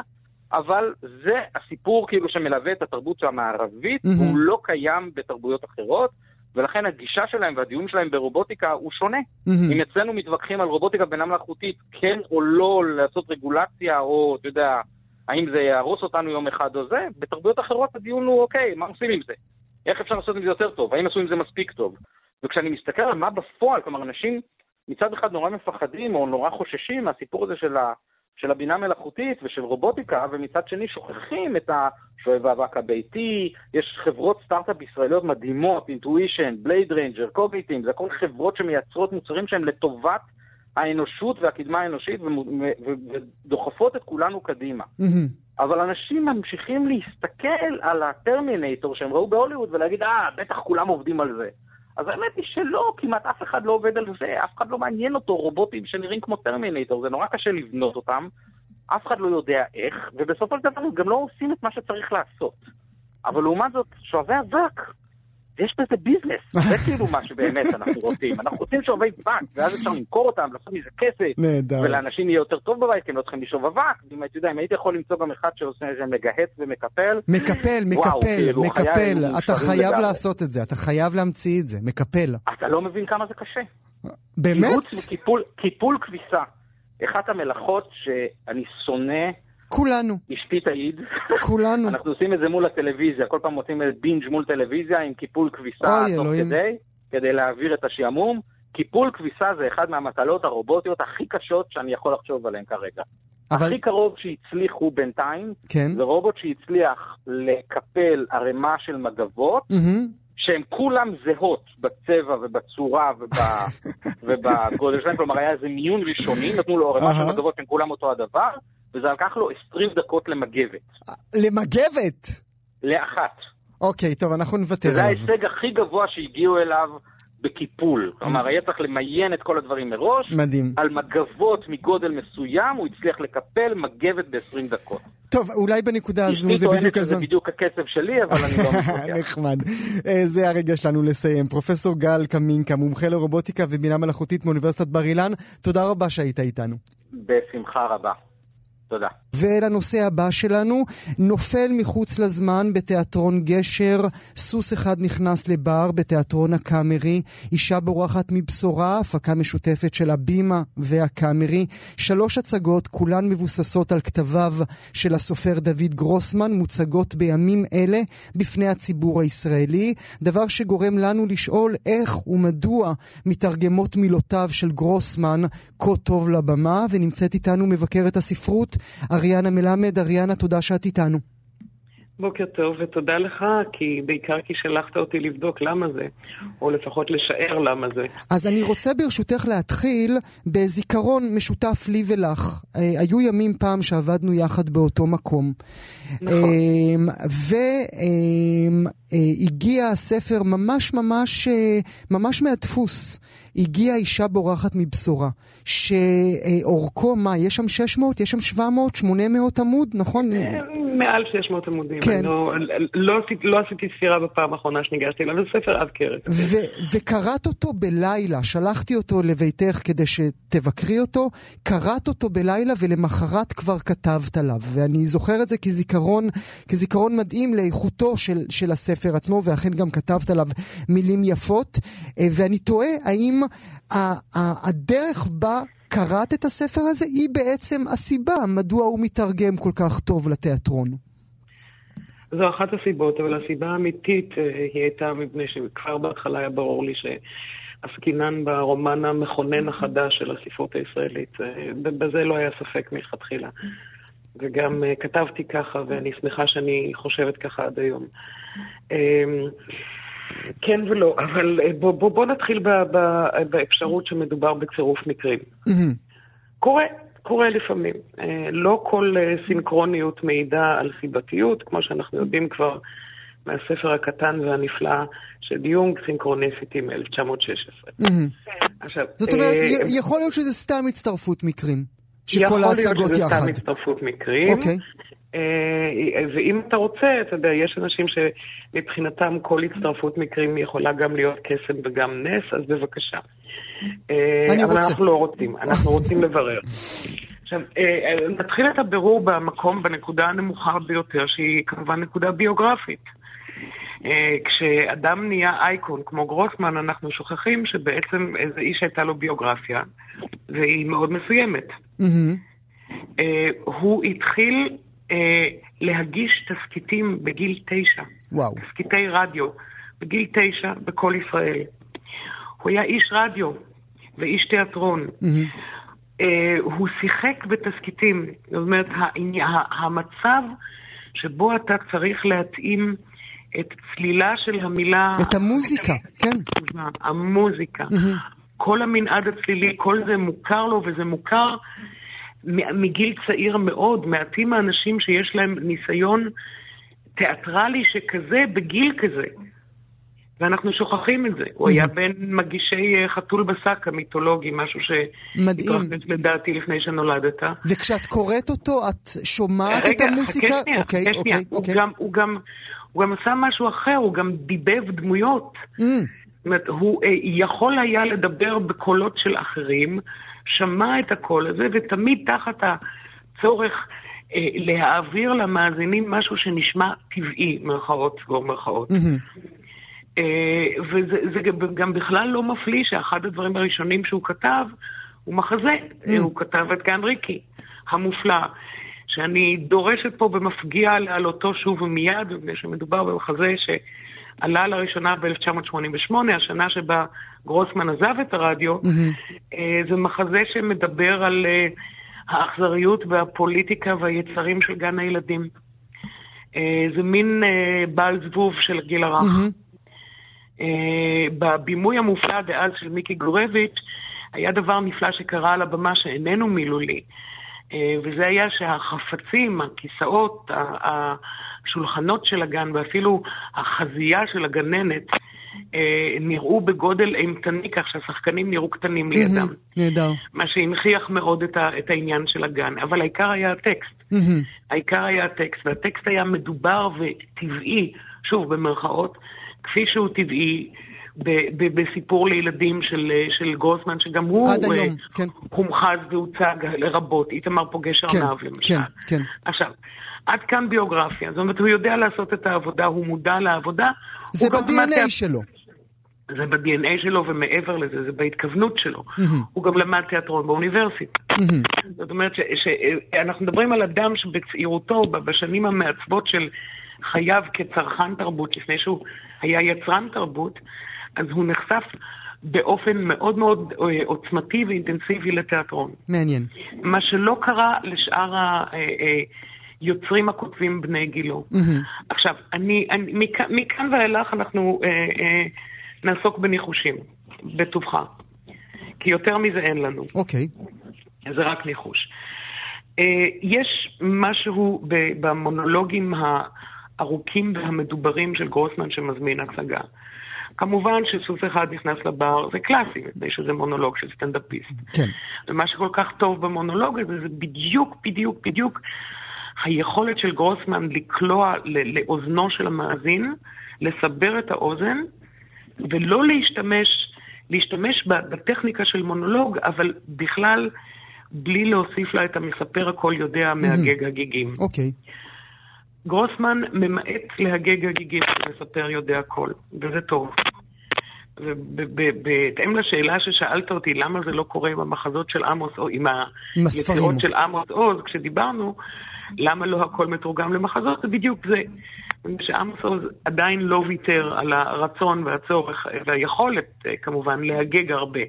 אבל זה הסיפור כאילו שמלווה את התרבות המערבית, והוא לא קיים בתרבויות אחרות, ולכן הגישה שלהם והדיון שלהם ברובוטיקה הוא שונה. אם אצלנו מתווכחים על רובוטיקה בינה מלאכותית, כן או לא לעשות רגולציה, או אתה יודע, האם זה יהרוס אותנו יום אחד או זה, בתרבויות אחרות הדיון הוא אוקיי, מה עושים עם זה? איך אפשר לעשות עם זה יותר טוב? האם עשו עם זה מספיק טוב? וכשאני מסתכל על מה בפועל, כלומר אנשים מצד אחד נורא מפחדים או נורא חוששים מהסיפור הזה של הבינה מלאכותית ושל רובוטיקה, ומצד שני שוכחים את השואב האבק הביתי. יש חברות סטארט-אפ ישראליות מדהימות, אינטואישן, בלייד ריינג'ר, קוגניטים, זה כל חברות שמייצרות מוצרים שהם לטובת האנושות והקדמה האנושית, ודוחפות את כולנו קדימה. אבל אנשים ממשיכים להסתכל על הטרמינטור שהם ראו בהוליווד ולהגיד, בטח כולם עובדים על זה. אז האמת היא שלא, כמעט אף אחד לא עובד על זה, אף אחד לא מעניין אותו, רובוטים שנראים כמו טרמינטור, זה נורא קשה לבנות אותם, אף אחד לא יודע איך, ובסופו של דבר גם לא עושים את מה שצריך לעשות. אבל לעומת זאת, שואבי אבק, יש בזה ביזנס, זה כאילו מה שבאמת אנחנו רוצים. אנחנו רוצים שואבי אבק, ואז אפשר למכור אותם, לעשות מזה כסף, ולאנשים יהיה יותר טוב בבית, כי הם לא צריכים לשאוב אבק, ואם אתה יודע, אם הייתי יכול למצוא גם אחד שעושה מגהץ ומקפל, מקפל, אתה חייב לעשות את זה, אתה חייב להמציא את זה, מקפל. אתה לא מבין כמה זה קשה. באמת? קיפול כביסה, אחת המלאכות שאני שונא, כולנו. אשתי תעיד. כולנו. אנחנו עושים את זה מול הטלוויזיה, כל פעם עושים בינג' מול טלוויזיה עם קיפול כביסה תוך כדי להעביר את השעמום. קיפול כביסה זה אחד מהמטלות הרובוטיות הכי קשות שאני יכול לחשוב עליהן כרגע. אבל הכי קרוב שהצליחו בינתיים, זה רובוט שהצליח לקפל ערימה של מגבות, שהם כולם זהות בצבע ובצורה ובגודל שלהם, כלומר היה איזה מיון ראשוני, נתנו לו ערימה של מגבות שהם כולם אותו הדבר, וזה לקח לו 20 דקות למגבת. למגבת? לאחת. אוקיי, טוב, אנחנו נוותר עליו. זה ההישג הכי גבוה שהגיעו אליו בקיפול. כלומר, היה צריך למיין את כל הדברים מראש. מדהים. על מגבות מגודל מסוים, הוא הצליח לקפל מגבת ב-20 דקות. טוב, אולי בנקודה הזו זה בדיוק הזמן. זה בדיוק הכסף שלי, אבל אני לא מפוקח. נחמד. זה הרגע שלנו לסיים. פרופסור גל קמינקה, מומחה לרובוטיקה ובינה מלאכותית מאוניברסיטת בר אילן, תודה רבה שהיית איתנו. בשמחה רבה. תודה. ולנושא הבא שלנו, נופל מחוץ לזמן בתיאטרון גשר, סוס אחד נכנס לבר בתיאטרון הקאמרי, אישה בורחת מבשורה, הפקה משותפת של הבימה והקאמרי, 3 הצגות, כולן מבוססות על כתביו של הסופר דוד גרוסמן, מוצגות בימים אלה בפני הציבור הישראלי, דבר שגורם לנו לשאול איך ומדוע מתרגמות מילותיו של גרוסמן כה טוב לבמה, ונמצאת איתנו מבקרת הספרות, אריאנה מלמד. אריאנה, תודה שאת איתנו. בוקר טוב ותודה לך, כי בעיקר כי שלחת אותי לבדוק למה זה, או לפחות לשער למה זה. אז אני רוצה ברשותך להתחיל בזיכרון משותף לי ולך. היו ימים פעם שעבדנו יחד באותו מקום. נכון. והגיע הספר ממש מהדפוס. הגיעה אישה בורחת מבשורה, שאורכו מה? יש שם 600, יש שם 700, 800 עמוד, נכון? מעל 600 עמודים. כן. לא עשיתי ספירה בפעם האחרונה שניגשתי אליו, זה ספר עד קרק. וקראת אותו בלילה, שלחתי אותו לביתך כדי שתבקרי אותו, קראת אותו בלילה ולמחרת כבר כתבת עליו, ואני זוכר את זה כזיכרון מדהים לאיכותו של הספר עצמו, ואכן גם כתבת עליו מילים יפות, ואני טועה, האם הדרך בה קראת את הספר הזה היא בעצם הסיבה מדוע הוא מתרגם כל כך טוב לתיאטרון? זו אחת הסיבות, אבל הסיבה האמיתית היא הייתה מפני שכבר בהתחלה היה ברור לי שעסקינן ברומן המכונן החדש של הספרות הישראלית. בזה לא היה ספק מלכתחילה. וגם כתבתי ככה, ואני שמחה שאני חושבת ככה עד היום. כן ולא, אבל בוא נתחיל באפשרות שמדובר בצירוף מקרים. קורה לפעמים. לא כל סינכרוניות מעידה על סיבתיות, כמו שאנחנו יודעים כבר מהספר הקטן והנפלא של יונג, סינכרוניסיטי מ-1916. זאת אומרת, יכול להיות שזה סתם הצטרפות מקרים, שכל ההצגות יחד. סתם הצטרפות מקרים. אוקיי. ואם אתה רוצה, אתה יודע, יש אנשים שמבחינתם כל הצטרפות מקרים יכולה גם להיות קסם וגם נס, אז בבקשה. אבל אנחנו לא רוצים, אנחנו רוצים לברר. עכשיו, נתחיל את הבירור במקום, בנקודה הנמוכה ביותר, שהיא כמובן נקודה ביוגרפית. כשאדם נהיה אייקון כמו גרוסמן, אנחנו שוכחים שבעצם איזה איש הייתה לו ביוגרפיה, והיא מאוד מסוימת. הוא התחיל להגיש תסקיטים בגיל 9. וואו. תסקיטי רדיו. בגיל 9 בכל ישראל. הוא היה איש רדיו ואיש תיאטרון. הוא שיחק בתסקיטים. זאת אומרת, המצב שבו אתה צריך להתאים את צלילה של המילה... את המוזיקה, כן. המוזיקה. כל המנעד הצלילי, כל זה מוכר לו וזה מוכר... מגיל צעיר מאוד, מעטים האנשים שיש להם ניסיון תיאטרלי שכזה בגיל כזה, ואנחנו שוכחים את זה. הוא היה בין מגישי חתול בשק המיתולוגי, משהו שהתרחש לדעתי לפני שנולדת. וכשאת קוראת אותו את שומעת את המוסיקה? רגע, חכה שנייה, הוא גם עשה משהו אחר, הוא גם דיבב דמויות. זאת אומרת, הוא יכול היה לדבר בקולות של אחרים, שמע את הקול הזה, ותמיד תחת הצורך להעביר למאזינים משהו שנשמע טבעי, מרכאות ומרכאות. וזה גם בכלל לא מפליא שאחד הדברים הראשונים שהוא כתב הוא מחזה. הוא כתב את גן ריקי, המופלא, שאני דורשת פה במפגיע להעלותו שוב ומיד, בגלל שמדובר במחזה עלה לראשונה ב-1988, השנה שבה גרוסמן עזב את הרדיו. זה מחזה שמדבר על האכזריות והפוליטיקה והיצרים של גן הילדים. זה מין בעל זבוב של הגיל הרך. בבימוי המופלא דאז של מיקי גורביץ' היה דבר נפלא שקרה על הבמה שאיננו מילולי. וזה היה שהחפצים, הכיסאות, השולחנות של הגן ואפילו החזייה של הגננת נראו בגודל אימתני, כך שהשחקנים נראו קטנים לידם. נהדר. מה שהמחיח מאוד את העניין של הגן. אבל העיקר היה הטקסט. העיקר היה הטקסט, והטקסט היה מדובר וטבעי, שוב במרכאות, כפי שהוא טבעי, בסיפור לילדים של גרוסמן, שגם הוא חומחז והוצג לרבות, איתמר פוגש ארנב למשל. עכשיו, עד כאן ביוגרפיה, זאת אומרת, הוא יודע לעשות את העבודה, הוא מודע לעבודה. זה ב-DNA שלו. זה ב-DNA שלו ומעבר לזה, זה בהתכוונות שלו. הוא גם למד תיאטרון באוניברסיטה. זאת אומרת, שאנחנו מדברים על אדם שבצעירותו, בשנים המעצבות של חייו כצרכן תרבות, לפני שהוא היה יצרן תרבות, אז הוא נחשף באופן מאוד מאוד עוצמתי ואינטנסיבי לתיאטרון. מעניין. מה שלא קרה לשאר יוצרים הכותבים בני גילו. עכשיו, מכאן ואילך אנחנו נעסוק בניחושים, בטובך. כי יותר מזה אין לנו. אוקיי. זה רק ניחוש. יש משהו במונולוגים הארוכים והמדוברים של גרוסמן שמזמין הצגה. כמובן שסוס אחד נכנס לבר, זה קלאסי, מפני שזה מונולוג של סטנדאפיסט. כן. ומה שכל כך טוב במונולוג הזה, זה בדיוק היכולת של גרוסמן לקלוע לאוזנו של המאזין, לסבר את האוזן, ולא להשתמש בטכניקה של מונולוג, אבל בכלל בלי להוסיף לה את המספר הכל יודע מהגג הגיגים. אוקיי. גרוסמן ממעט להגג הגיגים שמספר יודע הכל, וזה טוב. ובהתאם לשאלה ששאלת אותי, למה זה לא קורה עם המחזות של עמוס עוז, עם היצירות של עמוס עוז, כשדיברנו, למה לא הכל מתורגם למחזות, זה בדיוק זה. שעמוס עוז עדיין לא ויתר על הרצון והצורך והיכולת, כמובן, להגג הרבה.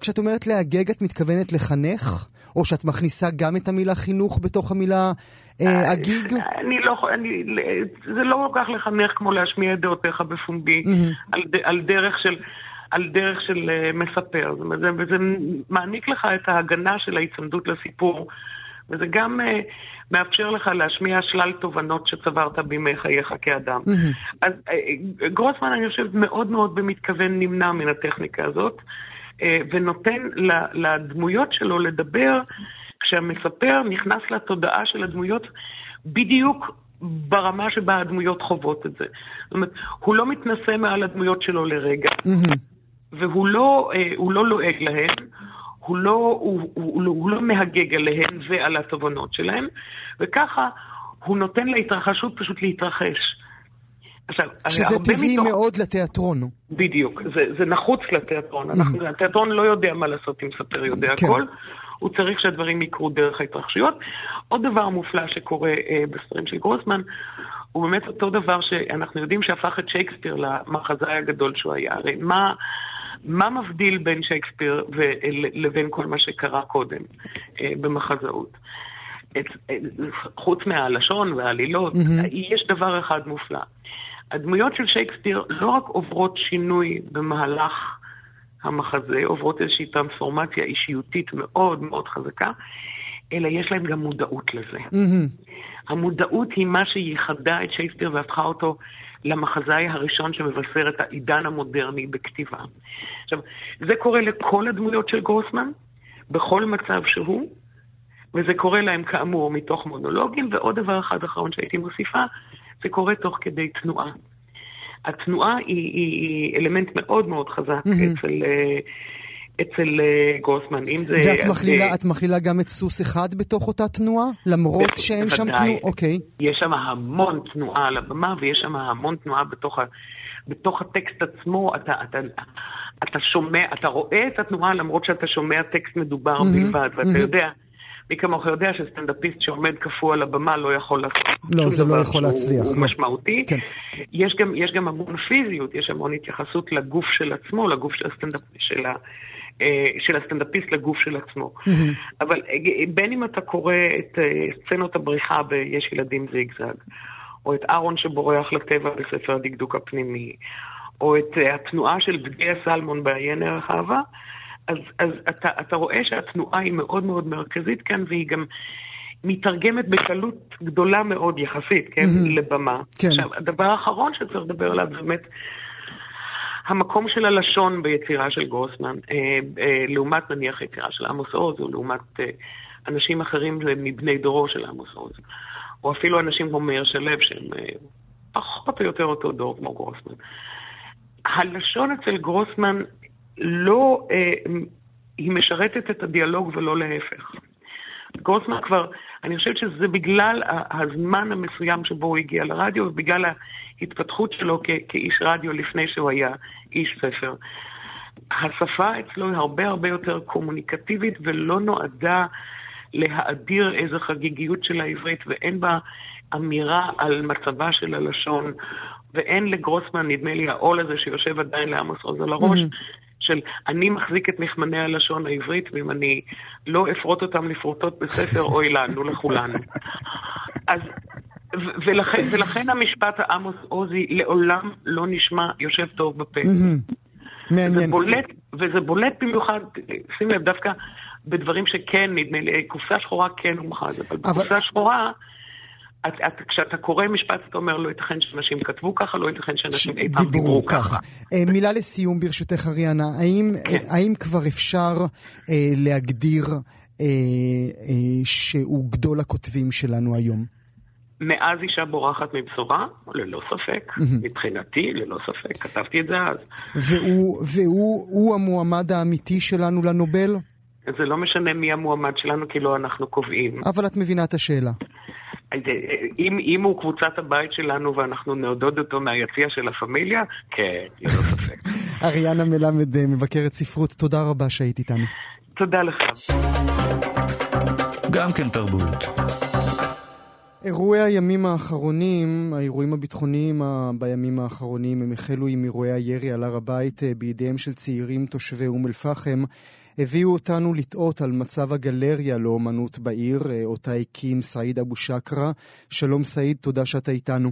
כשאת אומרת להגג, את מתכוונת לחנך? או שאת מכניסה גם את המילה חינוך בתוך המילה הגיג? זה לא כל כך לחנך כמו להשמיע את דעותיך בפומבי, על דרך של מספר. וזה מעניק לך את ההגנה של ההיצמדות לסיפור, וזה גם מאפשר לך להשמיע שלל תובנות שצברת בימי חייך כאדם. אז גרוסמן, אני חושבת, מאוד מאוד במתכוון נמנע מן הטכניקה הזאת, ונותן לדמויות שלו לדבר, כשהמספר נכנס לתודעה של הדמויות בדיוק ברמה שבה הדמויות חוות את זה. זאת אומרת, הוא לא מתנסה מעל הדמויות שלו לרגע, והוא לא לועג להן, הוא לא מהגג עליהן ועל התובנות שלהן, וככה הוא נותן להתרחשות פשוט להתרחש. שזה טבעי מאוד לתיאטרון. בדיוק, זה נחוץ לתיאטרון. התיאטרון לא יודע מה לעשות אם ספר יודע הכל. הוא צריך שהדברים יקרו דרך ההתרחשויות. עוד דבר מופלא שקורה בספרים של גרוסמן, הוא באמת אותו דבר שאנחנו יודעים שהפך את שייקספיר למחזאי הגדול שהוא היה. הרי מה מבדיל בין שייקספיר לבין כל מה שקרה קודם במחזאות? חוץ מהלשון והעלילות, יש דבר אחד מופלא. הדמויות של שייקספיר לא רק עוברות שינוי במהלך המחזה, עוברות איזושהי טרנספורמציה אישיותית מאוד מאוד חזקה, אלא יש להם גם מודעות לזה. המודעות היא מה שייחדה את שייקספיר והפכה אותו למחזאי הראשון שמבשר את העידן המודרני בכתיבה. עכשיו, זה קורה לכל הדמויות של גרוסמן, בכל מצב שהוא, וזה קורה להם כאמור מתוך מונולוגים, ועוד דבר אחד אחרון שהייתי מוסיפה, זה קורה תוך כדי תנועה. התנועה היא אלמנט מאוד מאוד חזק אצל גרוסמן. ואת מכלילה גם את סוס אחד בתוך אותה תנועה? למרות שאין שם תנועה? אוקיי. יש שם המון תנועה על הבמה, ויש שם המון תנועה בתוך הטקסט עצמו. אתה שומע, אתה רואה את התנועה למרות שאתה שומע טקסט מדובר בלבד, ואתה יודע... מי כמוך יודע שסטנדאפיסט שעומד כפו על הבמה לא יכול להצליח. לא, זה לא יכול להצליח. הוא משמעותי. יש גם המון פיזיות, יש המון התייחסות לגוף של עצמו, לגוף של הסטנדאפיסט, לגוף של עצמו. אבל בין אם אתה קורא את סצנות הבריחה ביש ילדים זיגזג, או את ארון שבורח לטבע בספר הדקדוק הפנימי, או את התנועה של דגי הסלמון בעיין ערך אהבה, אז אתה רואה שהתנועה היא מאוד מאוד מרכזית כאן, והיא גם מתרגמת בקלות גדולה מאוד יחסית, כן, לבמה. כן. עכשיו, הדבר האחרון שצריך לדבר עליו, באמת, המקום של הלשון ביצירה של גרוסמן, לעומת נניח יצירה של עמוס עוז, או לעומת אנשים אחרים מבני דורו של עמוס עוז, או אפילו אנשים כמו מאיר שלו, שהם פחות או יותר אותו דור כמו גרוסמן. הלשון אצל גרוסמן... לא, היא משרתת את הדיאלוג ולא להפך. גרוסמן כבר, אני חושבת שזה בגלל הזמן המסוים שבו הוא הגיע לרדיו, ובגלל ההתפתחות שלו כאיש רדיו לפני שהוא היה איש ספר. השפה אצלו היא הרבה יותר קומוניקטיבית, ולא נועדה להאדיר איזו חגיגיות של העברית, ואין בה אמירה על מצבה של הלשון, ואין לגרוסמן, נדמה לי, העול הזה שיושב עדיין לעמוס עוז על הראש, של אני מחזיק את נחמני הלשון העברית, ואם אני לא אפרוט אותם לפרוטות בספר, אוי לנו לכולנו. אז ולכן המשפט העמוס עוזי לעולם לא נשמע יושב טוב בפה. וזה בולט במיוחד, שים לב דווקא בדברים שכן, נדמה לי, קופסה שחורה כן הוא מחז, אבל בקופסה שחורה, כשאתה קורא משפט, אתה אומר, לא ייתכן שאנשים כתבו ככה, לא ייתכן שאנשים דיברו ככה. מילה לסיום ברשותך, אריאנה, האם כבר אפשר להגדיר שהוא גדול הכותבים שלנו היום? מאז אישה בורחת מבשורה, ללא ספק, מבחינתי, ללא ספק, כתבתי את זה אז. והוא המועמד האמיתי שלנו לנובל? זה לא משנה מי המועמד שלנו, כי לא אנחנו קובעים. אבל את מבינה את השאלה. אם הוא קבוצת הבית שלנו ואנחנו נעודד אותו מהיציע של הפמיליה, כן, ללא ספק. אריאנה מלמד, מבקרת ספרות, תודה רבה שהיית איתנו. תודה לך. גם כן תרבות. אירועי הימים האחרונים, האירועים הביטחוניים בימים האחרונים, הם החלו עם אירועי הירי על הר הבית בידיהם של צעירים תושבי אום אל-פחם, הביאו אותנו לתאות על מצב הגלריה לאומנות בעיר, אותה הקים סעיד אבו שקרה. שלום סעיד, תודה שאתה איתנו.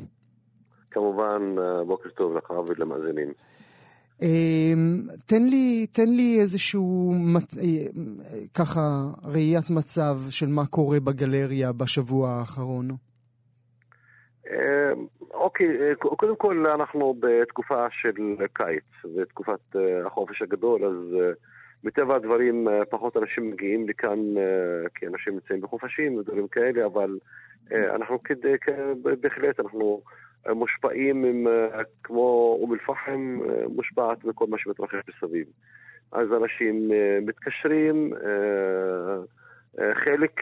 כמובן, בוקר טוב לך ולמאזינים. תן לי איזשהו ככה ראיית מצב של מה קורה בגלריה בשבוע האחרון. אוקיי, קודם כל אנחנו בתקופה של קיץ ותקופת החופש הגדול, אז מטבע הדברים פחות אנשים מגיעים לכאן כי אנשים נמצאים בחופשים ודברים כאלה, אבל אנחנו בהחלט אנחנו מושפעים כמו אום אל-פחם מושפעת מכל מה שמתרחש בסביב. אז אנשים מתקשרים, חלק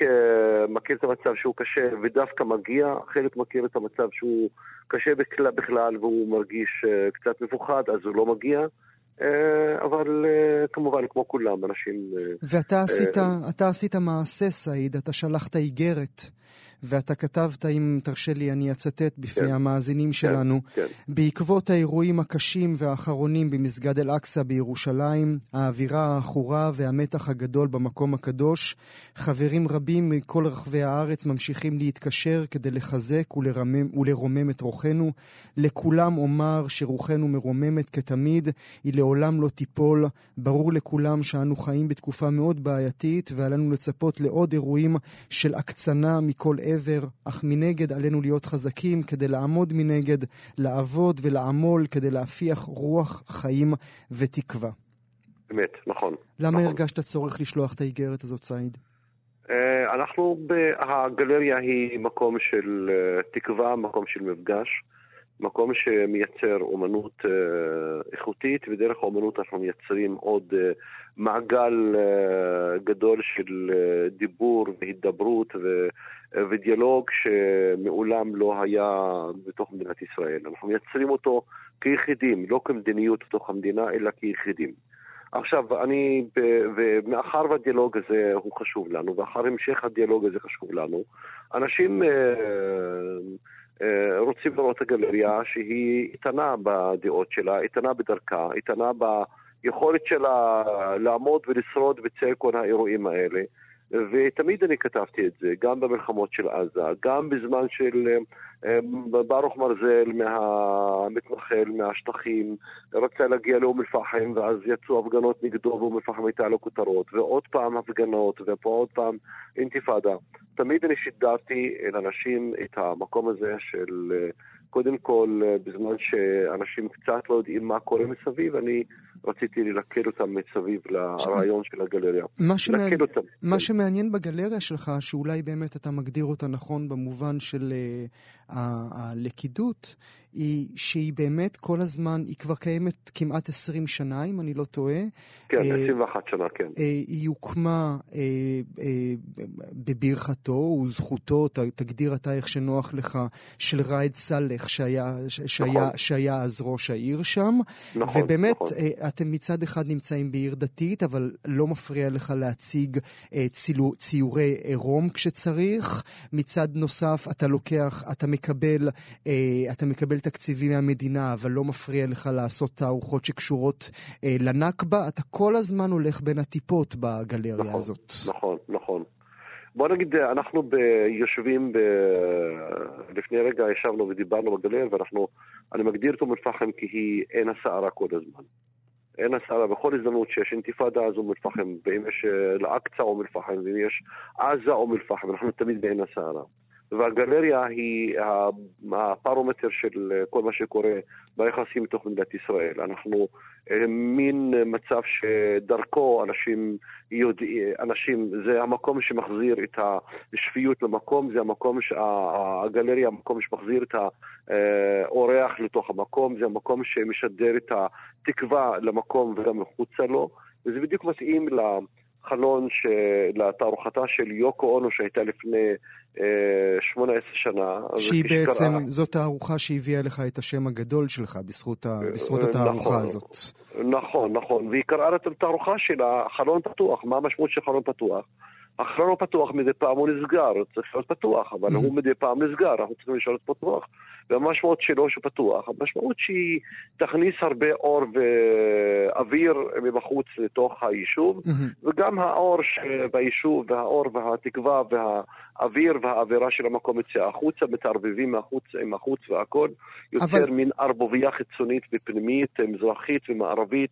מכיר את המצב שהוא קשה ודווקא מגיע, חלק מכיר את המצב שהוא קשה בכלל והוא מרגיש קצת מפוחד, אז הוא לא מגיע. אבל כמובן כמו כולם אנשים. ואתה עשית מעשה סעיד, אתה שלחת איגרת ואתה כתבת, אם תרשה לי אני אצטט בפני המאזינים שלנו, בעקבות האירועים הקשים והאחרונים במסגד אל-אקסא בירושלים, האווירה האחורה והמתח הגדול במקום הקדוש, חברים רבים מכל רחבי הארץ ממשיכים להתקשר כדי לחזק ולרומם את רוחנו. לכולם אומר שרוחנו מרוממת כתמיד, היא לעולם לא תיפול. ברור לכולם שאנו חיים בתקופה מאוד בעייתית ועלינו לצפות לעוד אירועים של הקצנה מכל עבר, אך מנגד עלינו להיות חזקים כדי לעמוד מנגד, לעבוד ולעמול כדי להפיח רוח חיים ותקווה. באמת, נכון. למה הרגשת צורך לשלוח את האיגרת הזאת, סעיד? הגלריה היא מקום של תקווה, מקום של מפגש, מקום שמייצר אומנות איכותית, ודרך האומנות אנחנו מייצרים עוד מעגל גדול של דיבור והידברות ודיאלוג שמעולם לא היה בתוך מדינת ישראל. אנחנו מייצרים אותו כיחידים, לא כמדיניות בתוך המדינה, אלא כיחידים. עכשיו, מאחר והדיאלוג הזה הוא חשוב לנו, ואחר המשך הדיאלוג הזה חשוב לנו, אנשים רוצים לראות הגלריה שהיא איתנה בדעות שלה, איתנה בדרכה, איתנה ביכולת שלה לעמוד ולשרוד בצל כל האירועים האלה. ותמיד אני כתבתי את זה, גם במלחמות של עזה, גם בזמן של ברוך מרזל מהמתנחל, מהשטחים, רצה להגיע לאום אל-פחם, ואז יצאו הפגנות נגדו ואום אל-פחם הייתה לו כותרות, ועוד פעם הפגנות, ועוד פעם אינתיפאדה. תמיד אני שידרתי לאנשים את המקום הזה של, קודם כל, בזמן שאנשים קצת לא יודעים מה קורה מסביב, אני רציתי ללכד אותם מסביב לרעיון של הגלריה. מה שמעניין בגלריה שלך, שאולי באמת אתה מגדיר אותה נכון במובן של הלכידות, היא שהיא באמת כל הזמן, היא כבר קיימת כמעט 20 שנה, אם אני לא טועה. כן, 21 שנה, כן. היא הוקמה בברכתו וזכותו, תגדיר אתה איך שנוח לך, של ראאד סלאח, שהיה אז ראש העיר שם. נכון, ובאמת, נכון. אתם מצד אחד נמצאים בעיר דתית, אבל לא מפריע לך להציג ציורי עירום כשצריך. מצד נוסף, אתה אתה מקבל תקציבים מהמדינה, אבל לא מפריע לך לעשות תערוכות שקשורות לנקבה, אתה כל הזמן הולך בין הטיפות בגלריה נכון, הזאת. נכון, נכון. בוא נגיד, אנחנו יושבים, לפני רגע ישבנו ודיברנו בגלריה, אני מגדיר את אום-אל-פחם כי היא אין הסערה כל הזמן. אין הסערה בכל הזדמנות שיש אינתיפאדה אז אום-אל-פחם, ואם יש לאקצה אום-אל-פחם, ואם יש עזה אום-אל-פחם, אנחנו תמיד באין הסערה. והגלריה היא הפרומטר של כל מה שקורה ביחסים בתוך מדינת ישראל. אנחנו מין מצב שדרכו אנשים, זה המקום שמחזיר את השפיות למקום, זה המקום, הגלריה המקום שמחזיר את האורח לתוך המקום, זה המקום שמשדר את התקווה למקום וגם מחוצה לו, וזה בדיוק מתאים חלון לתערוכתה של יוקו אונו שהייתה לפני 18 שנה. שהיא בעצם, זאת תערוכה שהביאה לך את השם הגדול שלך בזכות התערוכה הזאת. נכון, נכון. והיא קראה לתערוכה שלה חלון פתוח. מה המשמעות של חלון פתוח? החלון הוא פתוח, מדי פעם הוא נסגר. צריך להיות פתוח, אבל הוא מדי פעם נסגר. אנחנו צריכים לשאול את פתוח. והמשמעות שלו שפתוח. המשמעות שהיא תכניס הרבה אור ואוויר מבחוץ לתוך היישוב, וגם האור ביישוב, והאור והתקווה והאוויר והאווירה של המקום יצא החוצה, מתערבבים מהחוץ עם החוץ והכל, יוצר מין ערבוביה חיצונית ופנימית, מזרחית ומערבית,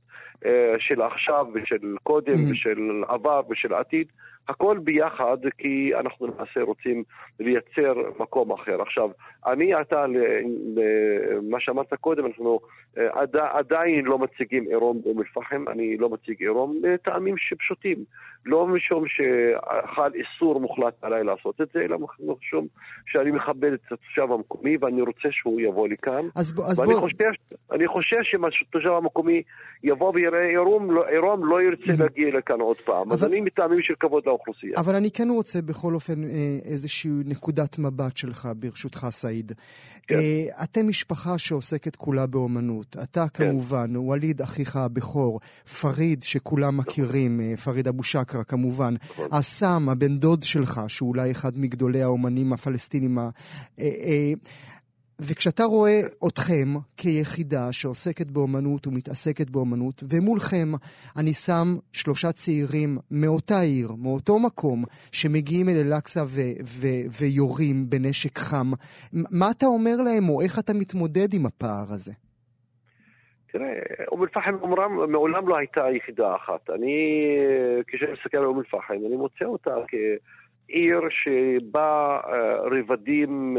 של עכשיו ושל קודם ושל עבר ושל עתיד, הכל ביחד, כי אנחנו למעשה רוצים לייצר מקום אחר. עכשיו, אתה, מה שאמרת קודם, אנחנו עדיין לא מציגים עירום באום-אל-פחם, אני לא מציג עירום, טעמים שפשוטים. לא משום שחל איסור מוחלט עליי לעשות את זה, אלא משום שאני מכבד את התושב המקומי, ואני רוצה שהוא יבוא לכאן. אני חושב שהתושב המקומי יבוא ויראה עירום, לא ירצה להגיע לכאן עוד פעם. אז אני מטעמים של כבוד לאוכלוסייה. אבל אני כן רוצה בכל אופן איזושהי נקודת מבט שלך, ברשותך סעיד. אתם משפחה שעוסקת כולה באומנות. אתה כמובן, וליד אחיך הבכור, פריד שכולם מכירים, פריד אבו שקרה, כמובן, אסם, הבן דוד שלך, שאולי אחד מגדולי האומנים הפלסטינים, וכשאתה רואה אתכם כיחידה שעוסקת באומנות ומתעסקת באומנות, ומולכם אני שם 3 צעירים מאותה עיר, מאותו מקום, שמגיעים אל אלקסה ויורים בנשק חם, מה אתה אומר להם או איך אתה מתמודד עם הפער הזה? תראה, אום-אל-פחם מעולם לא הייתה יחידה אחת. כשאני מסתכל על אום-אל-פחם, אני מוצא אותה כעיר שבה רבדים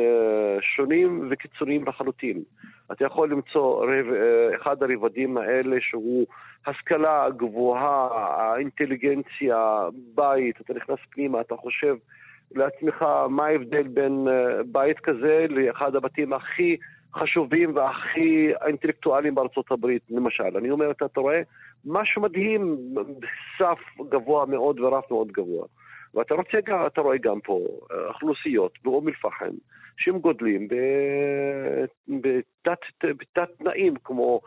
שונים וקיצוניים לחלוטין. אתה יכול למצוא אחד הרבדים האלה שהוא השכלה גבוהה, אינטליגנציה, בית, אתה נכנס פנימה, אתה חושב לעצמך מה ההבדל בין בית כזה לאחד הבתים הכי חשובים והכי אינטלקטואלים בארצות הברית, למשל. אני אומר, אתה רואה משהו מדהים, סף גבוה מאוד ורף מאוד גבוה. ואתה רוצה, אתה רואה גם פה אוכלוסיות באום אל-פחם, שהם גודלים בתת תנאים, כמו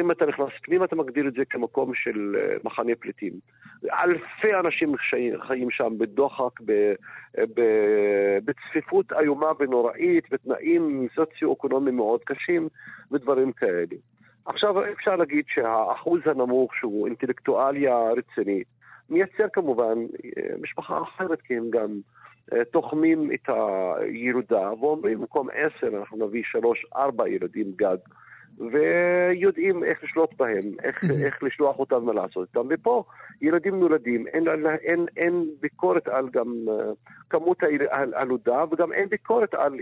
אם אתה נכנס פנים, אתה מגדיר את זה כמקום של מחנה פליטים. אלפי אנשים חיים שם בדוחק, בצפיפות איומה ונוראית, בתנאים סוציו-אקונומיים מאוד קשים, ודברים כאלה. עכשיו אפשר להגיד שהאחוז הנמוך, שהוא אינטלקטואליה רצינית, מייצר כמובן משפחה אחרת, כי הם גם תוחמים את הילודה, ואומרים, במקום 10 אנחנו נביא 3-4 ילדים גד, ויודעים איך לשלוט בהם, איך לשלוח אותם מה לעשות אותם. ופה ילדים נולדים, אין ביקורת על גם כמות הילודה, וגם אין ביקורת על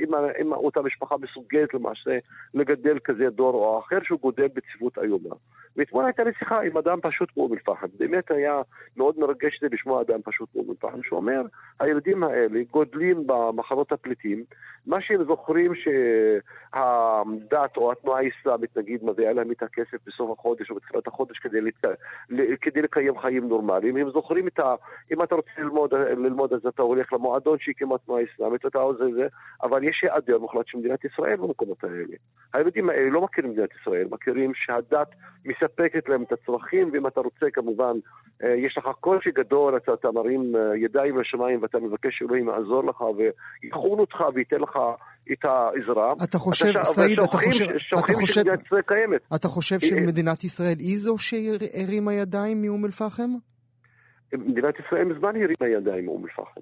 אם אותה משפחה מסוגלת למעשה לגדל כזה דור או אחר, שהוא גודל בצפיפות איומה. ואתמול הייתה לי שיחה עם אדם פשוט מאום-אל-פחם. באמת היה מאוד מרגש לי לשמוע אדם פשוט מאום-אל-פחם, שאומר, הילדים האלה גודלים במחנות הפליטים, מה שהם זוכרים שהדת או התנועה האסלאמית, נגיד, מביאה להם את הכסף בסוף החודש או בתחילת החודש כדי לקיים חיים נורמליים. הם זוכרים אם אתה רוצה ללמוד, אז אתה הולך למועדון שהיא כמעט תנועה אסלאמית, ואתה עוזר את זה, אבל יש היעדר מוחלט של מדינת ישראל במקומות האלה. הילדים האלה לא מכירים מדינת ישראל, מכירים שהדת מספקת להם את הצרכים, ואם אתה רוצה, כמובן, יש לך קושי גדול, אתה מרים ידיים לשמיים ואתה מבקש שאלוהים יעזור לך ויחון אותך וייתן לך את העזרה. אתה חושב, סעיד, אתה חושב שמדינת ישראל היא זו שהרימה ידיים מאום אל-פחם? מדינת ישראל מזמן הרימה ידיים מאום אל-פחם.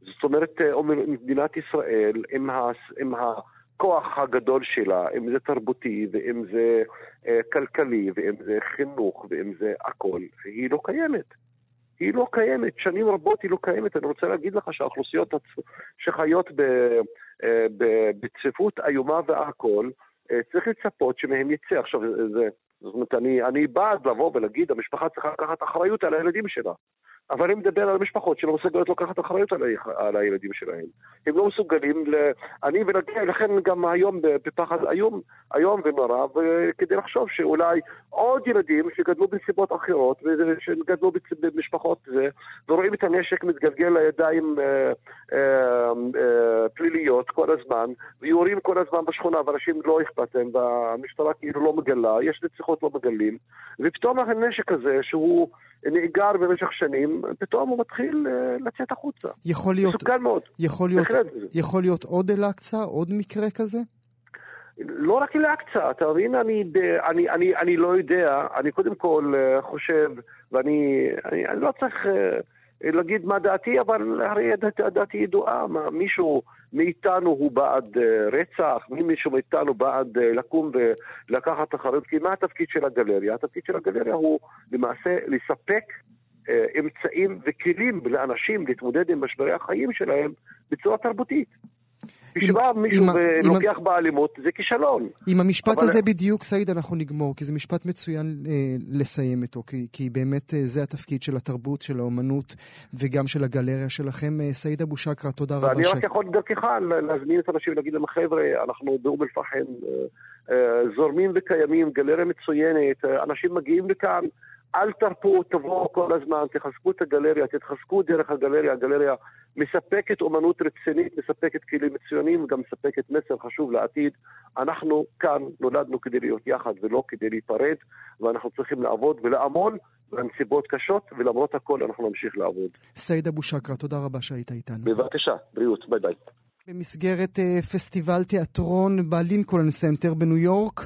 זאת אומרת, מדינת ישראל עם הכוח הגדול שלה, אם זה תרבותי ואם זה כלכלי ואם זה חינוך ואם זה הכל, היא לא קיימת. היא לא קיימת, שנים רבות היא לא קיימת. אני רוצה להגיד לך שהאוכלוסיות שחיות בצפיפות איומה והכל, צריך לצפות שמהם יצא. עכשיו, זאת אומרת, אני בעד לבוא ולהגיד, המשפחה צריכה לקחת אחריות על הילדים שלה. אבל אני מדבר על המשפחות שלא מסוגלות לקחת אחריות על הילדים שלהם. הם לא מסוגלים, אני ונגיע לכן גם היום בפחד היום ונורא, כדי לחשוב שאולי עוד ילדים שגדלו בנסיבות אחרות, שגדלו במשפחות, ורואים את הנשק מתגלגל לידיים פליליות כל הזמן, ויורים כל הזמן בשכונה, ואנשים לא אכפתם, והמשטרה כאילו לא מגלה, יש נציחות לא מגלים, ופתאום הנשק הזה שהוא נאגר במשך שנים, פתאום הוא מתחיל לצאת החוצה. יכול להיות עוד אל-אקצה, עוד מקרה כזה? לא רק אל-אקצה, אתה מבין, אני לא יודע, אני קודם כל חושב, ואני לא צריך להגיד מה דעתי, אבל הרי דעתי ידועה, מישהו מאיתנו הוא בעד רצח, מישהו מאיתנו בעד לקום ולקחת אחריות, כי מה התפקיד של הגלריה? התפקיד של הגלריה הוא למעשה לספק אמצעים וכלים לאנשים להתמודד עם משברי החיים שלהם בצורה תרבותית. כשבא מישהו ולוקח באלימות, זה כישלון. עם המשפט הזה בדיוק, סעיד, אנחנו נגמור, כי זה משפט מצוין לסיים אותו, כי באמת זה התפקיד של התרבות, של האומנות, וגם של הגלריה שלכם. סעיד אבו שקרה, תודה רבה. ואני רק יכול דרכך להזמין את אנשים ולהגיד להם, חבר'ה, אנחנו באום אל-פחם זורמים וקיימים, גלריה מצוינת, אנשים מגיעים לכאן, אל תרפו, תבואו כל הזמן, תחזקו את הגלריה, תתחזקו דרך הגלריה, הגלריה מספקת אומנות רצינית, מספקת כלים מצוינים, וגם מספקת מסר חשוב לעתיד. אנחנו כאן נולדנו כדי להיות יחד ולא כדי להיפרד, ואנחנו צריכים לעבוד ולעמול, בנסיבות קשות, ולמרות הכל אנחנו נמשיך לעבוד. סעיד אבו שקרה, תודה רבה שהיית איתנו. בבקשה, בריאות, ביי ביי. במסגרת פסטיבל תיאטרון בלינקולן סנטר בניו יורק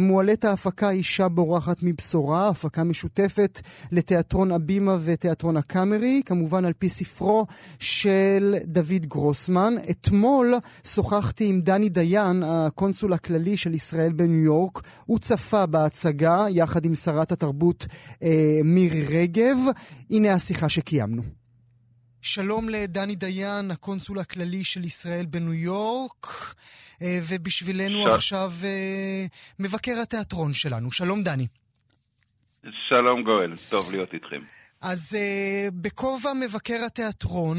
מועלת ההפקה אישה בורחת מבשורה, הפקה משותפת לתיאטרון אבימה ותיאטרון הקאמרי, כמובן על פי ספרו של דוד גרוסמן. אתמול שוחחתי עם דני דיין, הקונסול הכללי של ישראל בניו יורק. הוא צפה בהצגה יחד עם שרת התרבות מירי רגב. הנה השיחה שקיימנו. שלום לדני דיין, הקונסול הכללי של ישראל בניו יורק, ובשבילנו עכשיו מבקר התיאטרון שלנו. שלום דני. שלום גואל, טוב להיות איתכם. אז בכובע מבקר התיאטרון,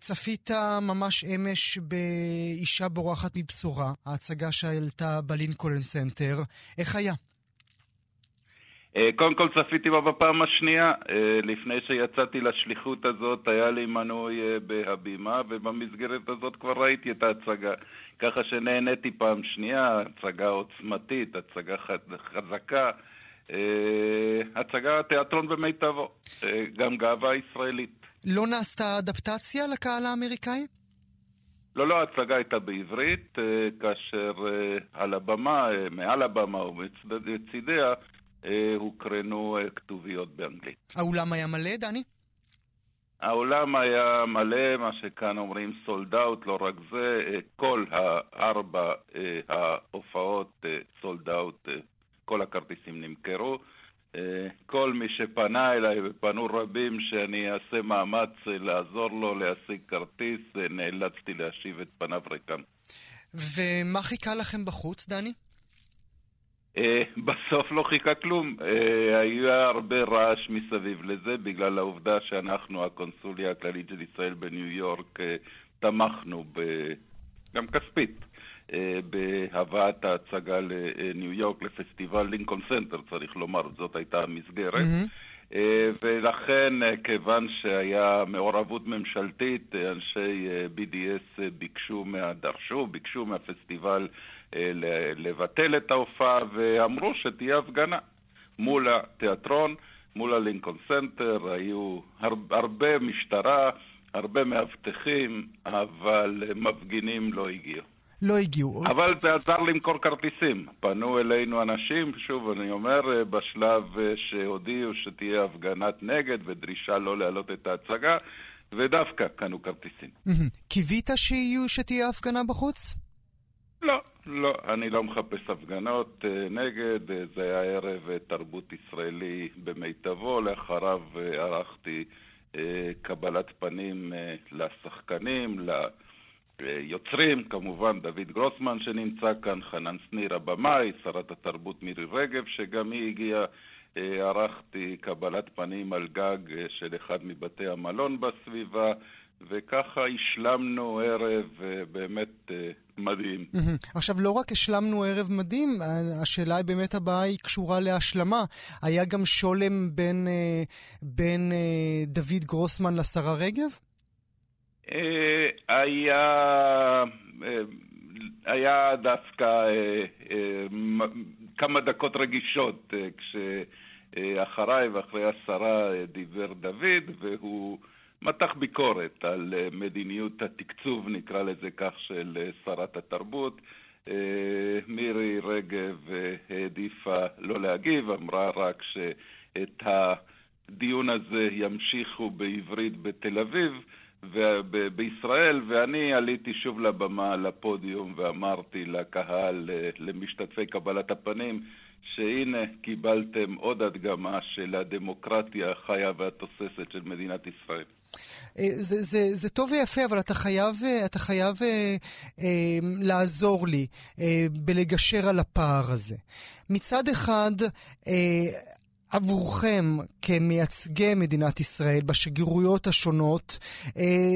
צפית ממש אמש באישה בורחת מבשורה, ההצגה שעלתה בלינקולן סנטר. איך היה? קודם כל צפיתי בה בפעם השנייה, לפני שיצאתי לשליחות הזאת היה לי מנוי בהבימה, ובמסגרת הזאת כבר ראיתי את ההצגה, ככה שנהניתי פעם שנייה, הצגה עוצמתית, הצגה חזקה, הצגה תיאטרון במיטבו, גם גאווה ישראלית. לא נעשתה אדפטציה לקהל האמריקאי? לא, ההצגה הייתה בעברית, כאשר על הבמה, מעל הבמה או בצדיה, הוקרנו כתוביות באנגלית. האולם היה מלא, דני? האולם היה מלא, מה שכאן אומרים סולד אאוט, לא רק זה, כל הארבע ההופעות סולד אאוט, כל הכרטיסים נמכרו. כל מי שפנה אליי, ופנו רבים שאני אעשה מאמץ לעזור לו להשיג כרטיס, נאלצתי להשיב את פניו ריקם. ומה חיכה לכם בחוץ, דני? בסוף לא חיכה כלום, היה הרבה רעש מסביב לזה בגלל העובדה שאנחנו הקונסוליה הכללית של ישראל בניו יורק תמכנו גם כספית בהבאת ההצגה לניו יורק לפסטיבל לינקולן סנטר, צריך לומר, זאת הייתה המסגרת, ולכן כיוון שהיה מעורבות ממשלתית, אנשי BDS ביקשו מהפסטיבל לבטל את ההופעה, ואמרו שתהיה הפגנה מול התיאטרון, מול הלינקולן סנטר. היו הרבה משטרה, הרבה מאבטחים, אבל מפגינים לא הגיעו. לא הגיעו. אבל זה עזר למכור כרטיסים. פנו אלינו אנשים, שוב אני אומר, בשלב שהודיעו שתהיה הפגנת נגד ודרישה לא להעלות את ההצגה, ודווקא קנו כרטיסים. קיווית שתהיה הפגנה בחוץ? לא, לא, אני לא מחפש הפגנות נגד. זה היה ערב תרבות ישראלי במיטבו, לאחריו ערכתי קבלת פנים לשחקנים, ליוצרים, כמובן דוד גרוסמן שנמצא כאן, חנן סניר הבמאי, שרת התרבות מירי רגב שגם היא הגיעה, ערכתי קבלת פנים על גג של אחד מבתי המלון בסביבה, וככה השלמנו ערב באמת מדהים. עכשיו, לא רק השלמנו ערב מדהים, השאלה היא באמת הבאה היא קשורה להשלמה. היה גם שולם בין דוד גרוסמן לשרה רגב? היה דווקא כמה דקות רגישות, כשאחריי ואחרי השרה דיבר דוד, והוא מתח ביקורת על מדיניות התקצוב, נקרא לזה כך, של שרת התרבות. מירי רגב העדיפה לא להגיב, אמרה רק שאת הדיון הזה ימשיכו בעברית בתל אביב ובישראל, ואני עליתי שוב לבמה, לפודיום, ואמרתי לקהל, למשתתפי קבלת הפנים, שהנה קיבלתם עוד הדגמה של הדמוקרטיה החיה והתוססת של מדינת ישראל. זה טוב ויפה, אבל אתה חייב לעזור לי בלגשר על הפער הזה. מצד אחד, עבורכם כמייצגי מדינת ישראל בשגרירויות השונות,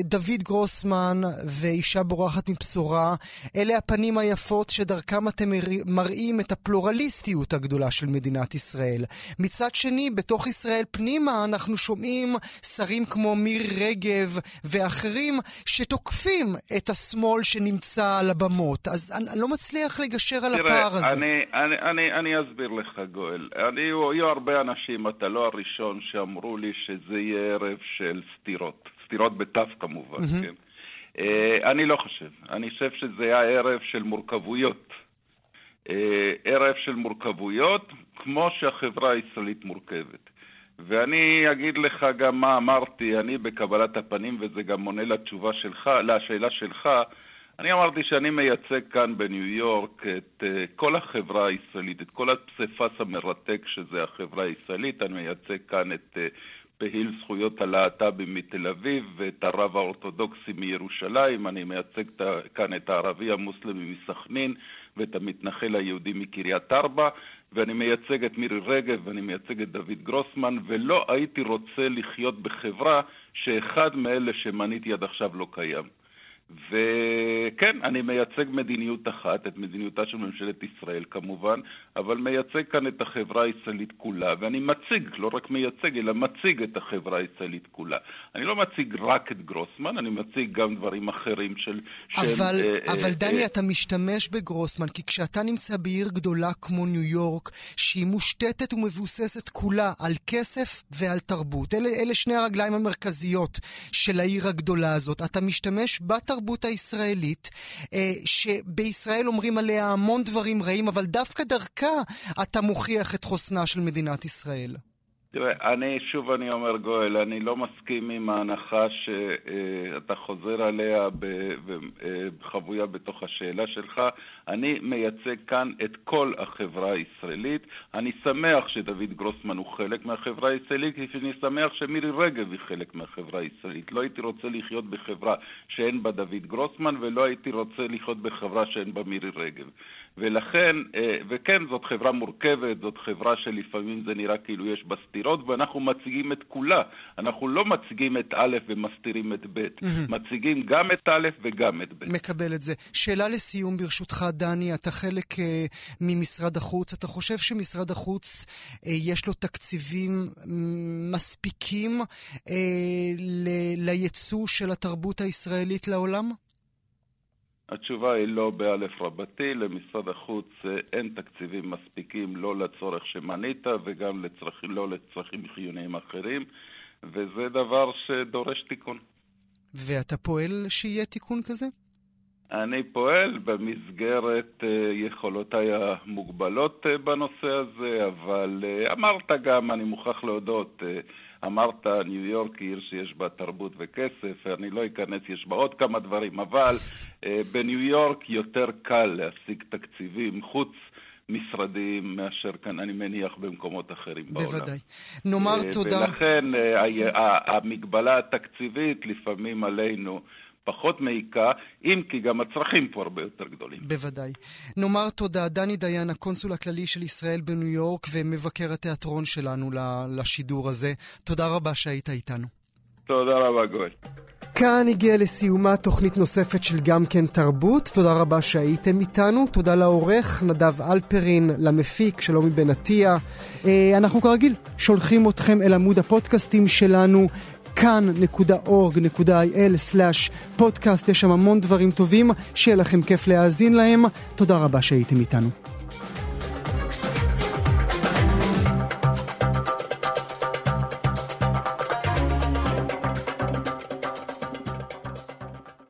דוד גרוסמן ואישה בורחת מבשורה, אלה הפנים היפות שדרכם אתם מראים את הפלורליסטיות הגדולה של מדינת ישראל. מצד שני, בתוך ישראל פנימה אנחנו שומעים שרים כמו מירי רגב ואחרים שתוקפים את השמאל שנמצא על הבמות. אז אני לא מצליח לגשר על הפער הזה. אני אסביר לך, גואל. יהיו הרבה אנשים, אתה לא הראשון, שאמרו לי שזה יהיה ערב של סתירות. סתירות בטף כמובן, כן. אני לא חושב. אני חושב שזה היה ערב של מורכבויות. ערב של מורכבויות כמו שהחברה הישראלית מורכבת. ואני אגיד לך גם מה אמרתי, אני בקבלת הפנים, וזה גם מונה לתשובה שלך, לשאלה שלך, אני אמרתי שאני מייצג כאן בניו יורק את כל החברה הישראלית, את כל הפסיפס המרתק שזה החברה הישראלית. אני מייצג כאן את פעיל זכויות הלהט"בים מתל אביב ואת הרב האורתודוקסי מירושלים. אני מייצג כאן את הערבי המוסלמי מסכנין ואת המתנחל היהודי מקריית ארבע. ואני מייצג את מירי רגב ואני מייצג את דוד גרוסמן. ולא הייתי רוצה לחיות בחברה שאחד מאלה שמניתי עד עכשיו לא קיים. וכן, אני מייצג מדיניות אחת, את מדיניותה של ממשלת ישראל כמובן, אבל מייצג כאן את החברה הישראלית כולה, ואני מציג, לא רק מייצג, אלא מציג את החברה הישראלית כולה. אני לא מציג רק את גרוסמן, אני מציג גם דברים אחרים של... אבל דני, אתה משתמש בגרוסמן, כי כשאתה נמצא בעיר גדולה כמו ניו יורק, שהיא מושתתת ומבוססת כולה על כסף ועל תרבות, אלה שני הרגליים המרכזיות של העיר הגדולה הזאת, אתה משתמש בתרבות הישראלית, שבישראל אומרים עליה המון דברים רעים, אבל דווקא דרכה אתה מוכיח את חוסנה של מדינת ישראל. תראה, אני אומר, גואל, אני לא מסכים עם ההנחה שאתה חוזר עליה בחבויה בתוך השאלה שלך. אני מייצג כאן את כל החברה הישראלית. אני שמח שדוד גרוסמן הוא חלק מהחברה הישראלית, ואני שמח שמירי רגב היא חלק מהחברה הישראלית. לא הייתי רוצה לחיות בחברה שאין בה דוד גרוסמן, ולא הייתי רוצה לחיות בחברה שאין בה מירי רגב. ולכן, וכן, זאת חברה מורכבת, זאת חברה שלפעמים זה נראה כאילו יש בסתירות, ואנחנו מציגים את כולה. אנחנו לא מציגים את א' ומסתירים את ב'. מציגים גם את א' וגם את ב'. מקבל את זה. שאלה לסיום ברשותך, דני, אתה חלק ממשרד החוץ. אתה חושב שמשרד החוץ יש לו תקציבים מספיקים ליצוא של התרבות הישראלית לעולם? התשובה היא לא באלף רבתי, למשרד החוץ אין תקציבים מספיקים לא לצורך שמנית וגם לא לצרכים חיוניים אחרים, וזה דבר שדורש תיקון. ואתה פועל שיהיה תיקון כזה? אני פועל במסגרת יכולותיי המוגבלות בנושא הזה, אבל אמרת גם, אני מוכרח להודות, אמרת ניו יורק היא עיר שיש בה תרבות וכסף, אני לא אכנס, יש בה עוד כמה דברים, אבל בניו יורק יותר קל להשיג תקציבים חוץ משרדים מאשר כאן, אני מניח, במקומות אחרים בעולם. בוודאי. נאמר תודה. ולכן המגבלה התקציבית לפעמים עלינו פחות מעיקה, אם כי גם הצרכים פה הרבה יותר גדולים. בוודאי. נאמר תודה, דני דיין, הקונסול הכללי של ישראל בניו יורק ומבקר התיאטרון שלנו לשידור הזה. תודה רבה שהיית איתנו. תודה רבה, גואל. כאן הגיעה לסיומה תוכנית נוספת של גם כן תרבות. תודה רבה שהייתם איתנו. תודה לעורך נדב אלפרין, למפיק שלומי בן עטיה. אנחנו כרגיל שולחים אתכם אל עמוד הפודקאסטים שלנו, kan.org.il/podcast. יש שם המון דברים טובים, שיהיה לכם כיף להאזין להם. תודה רבה שהייתם איתנו.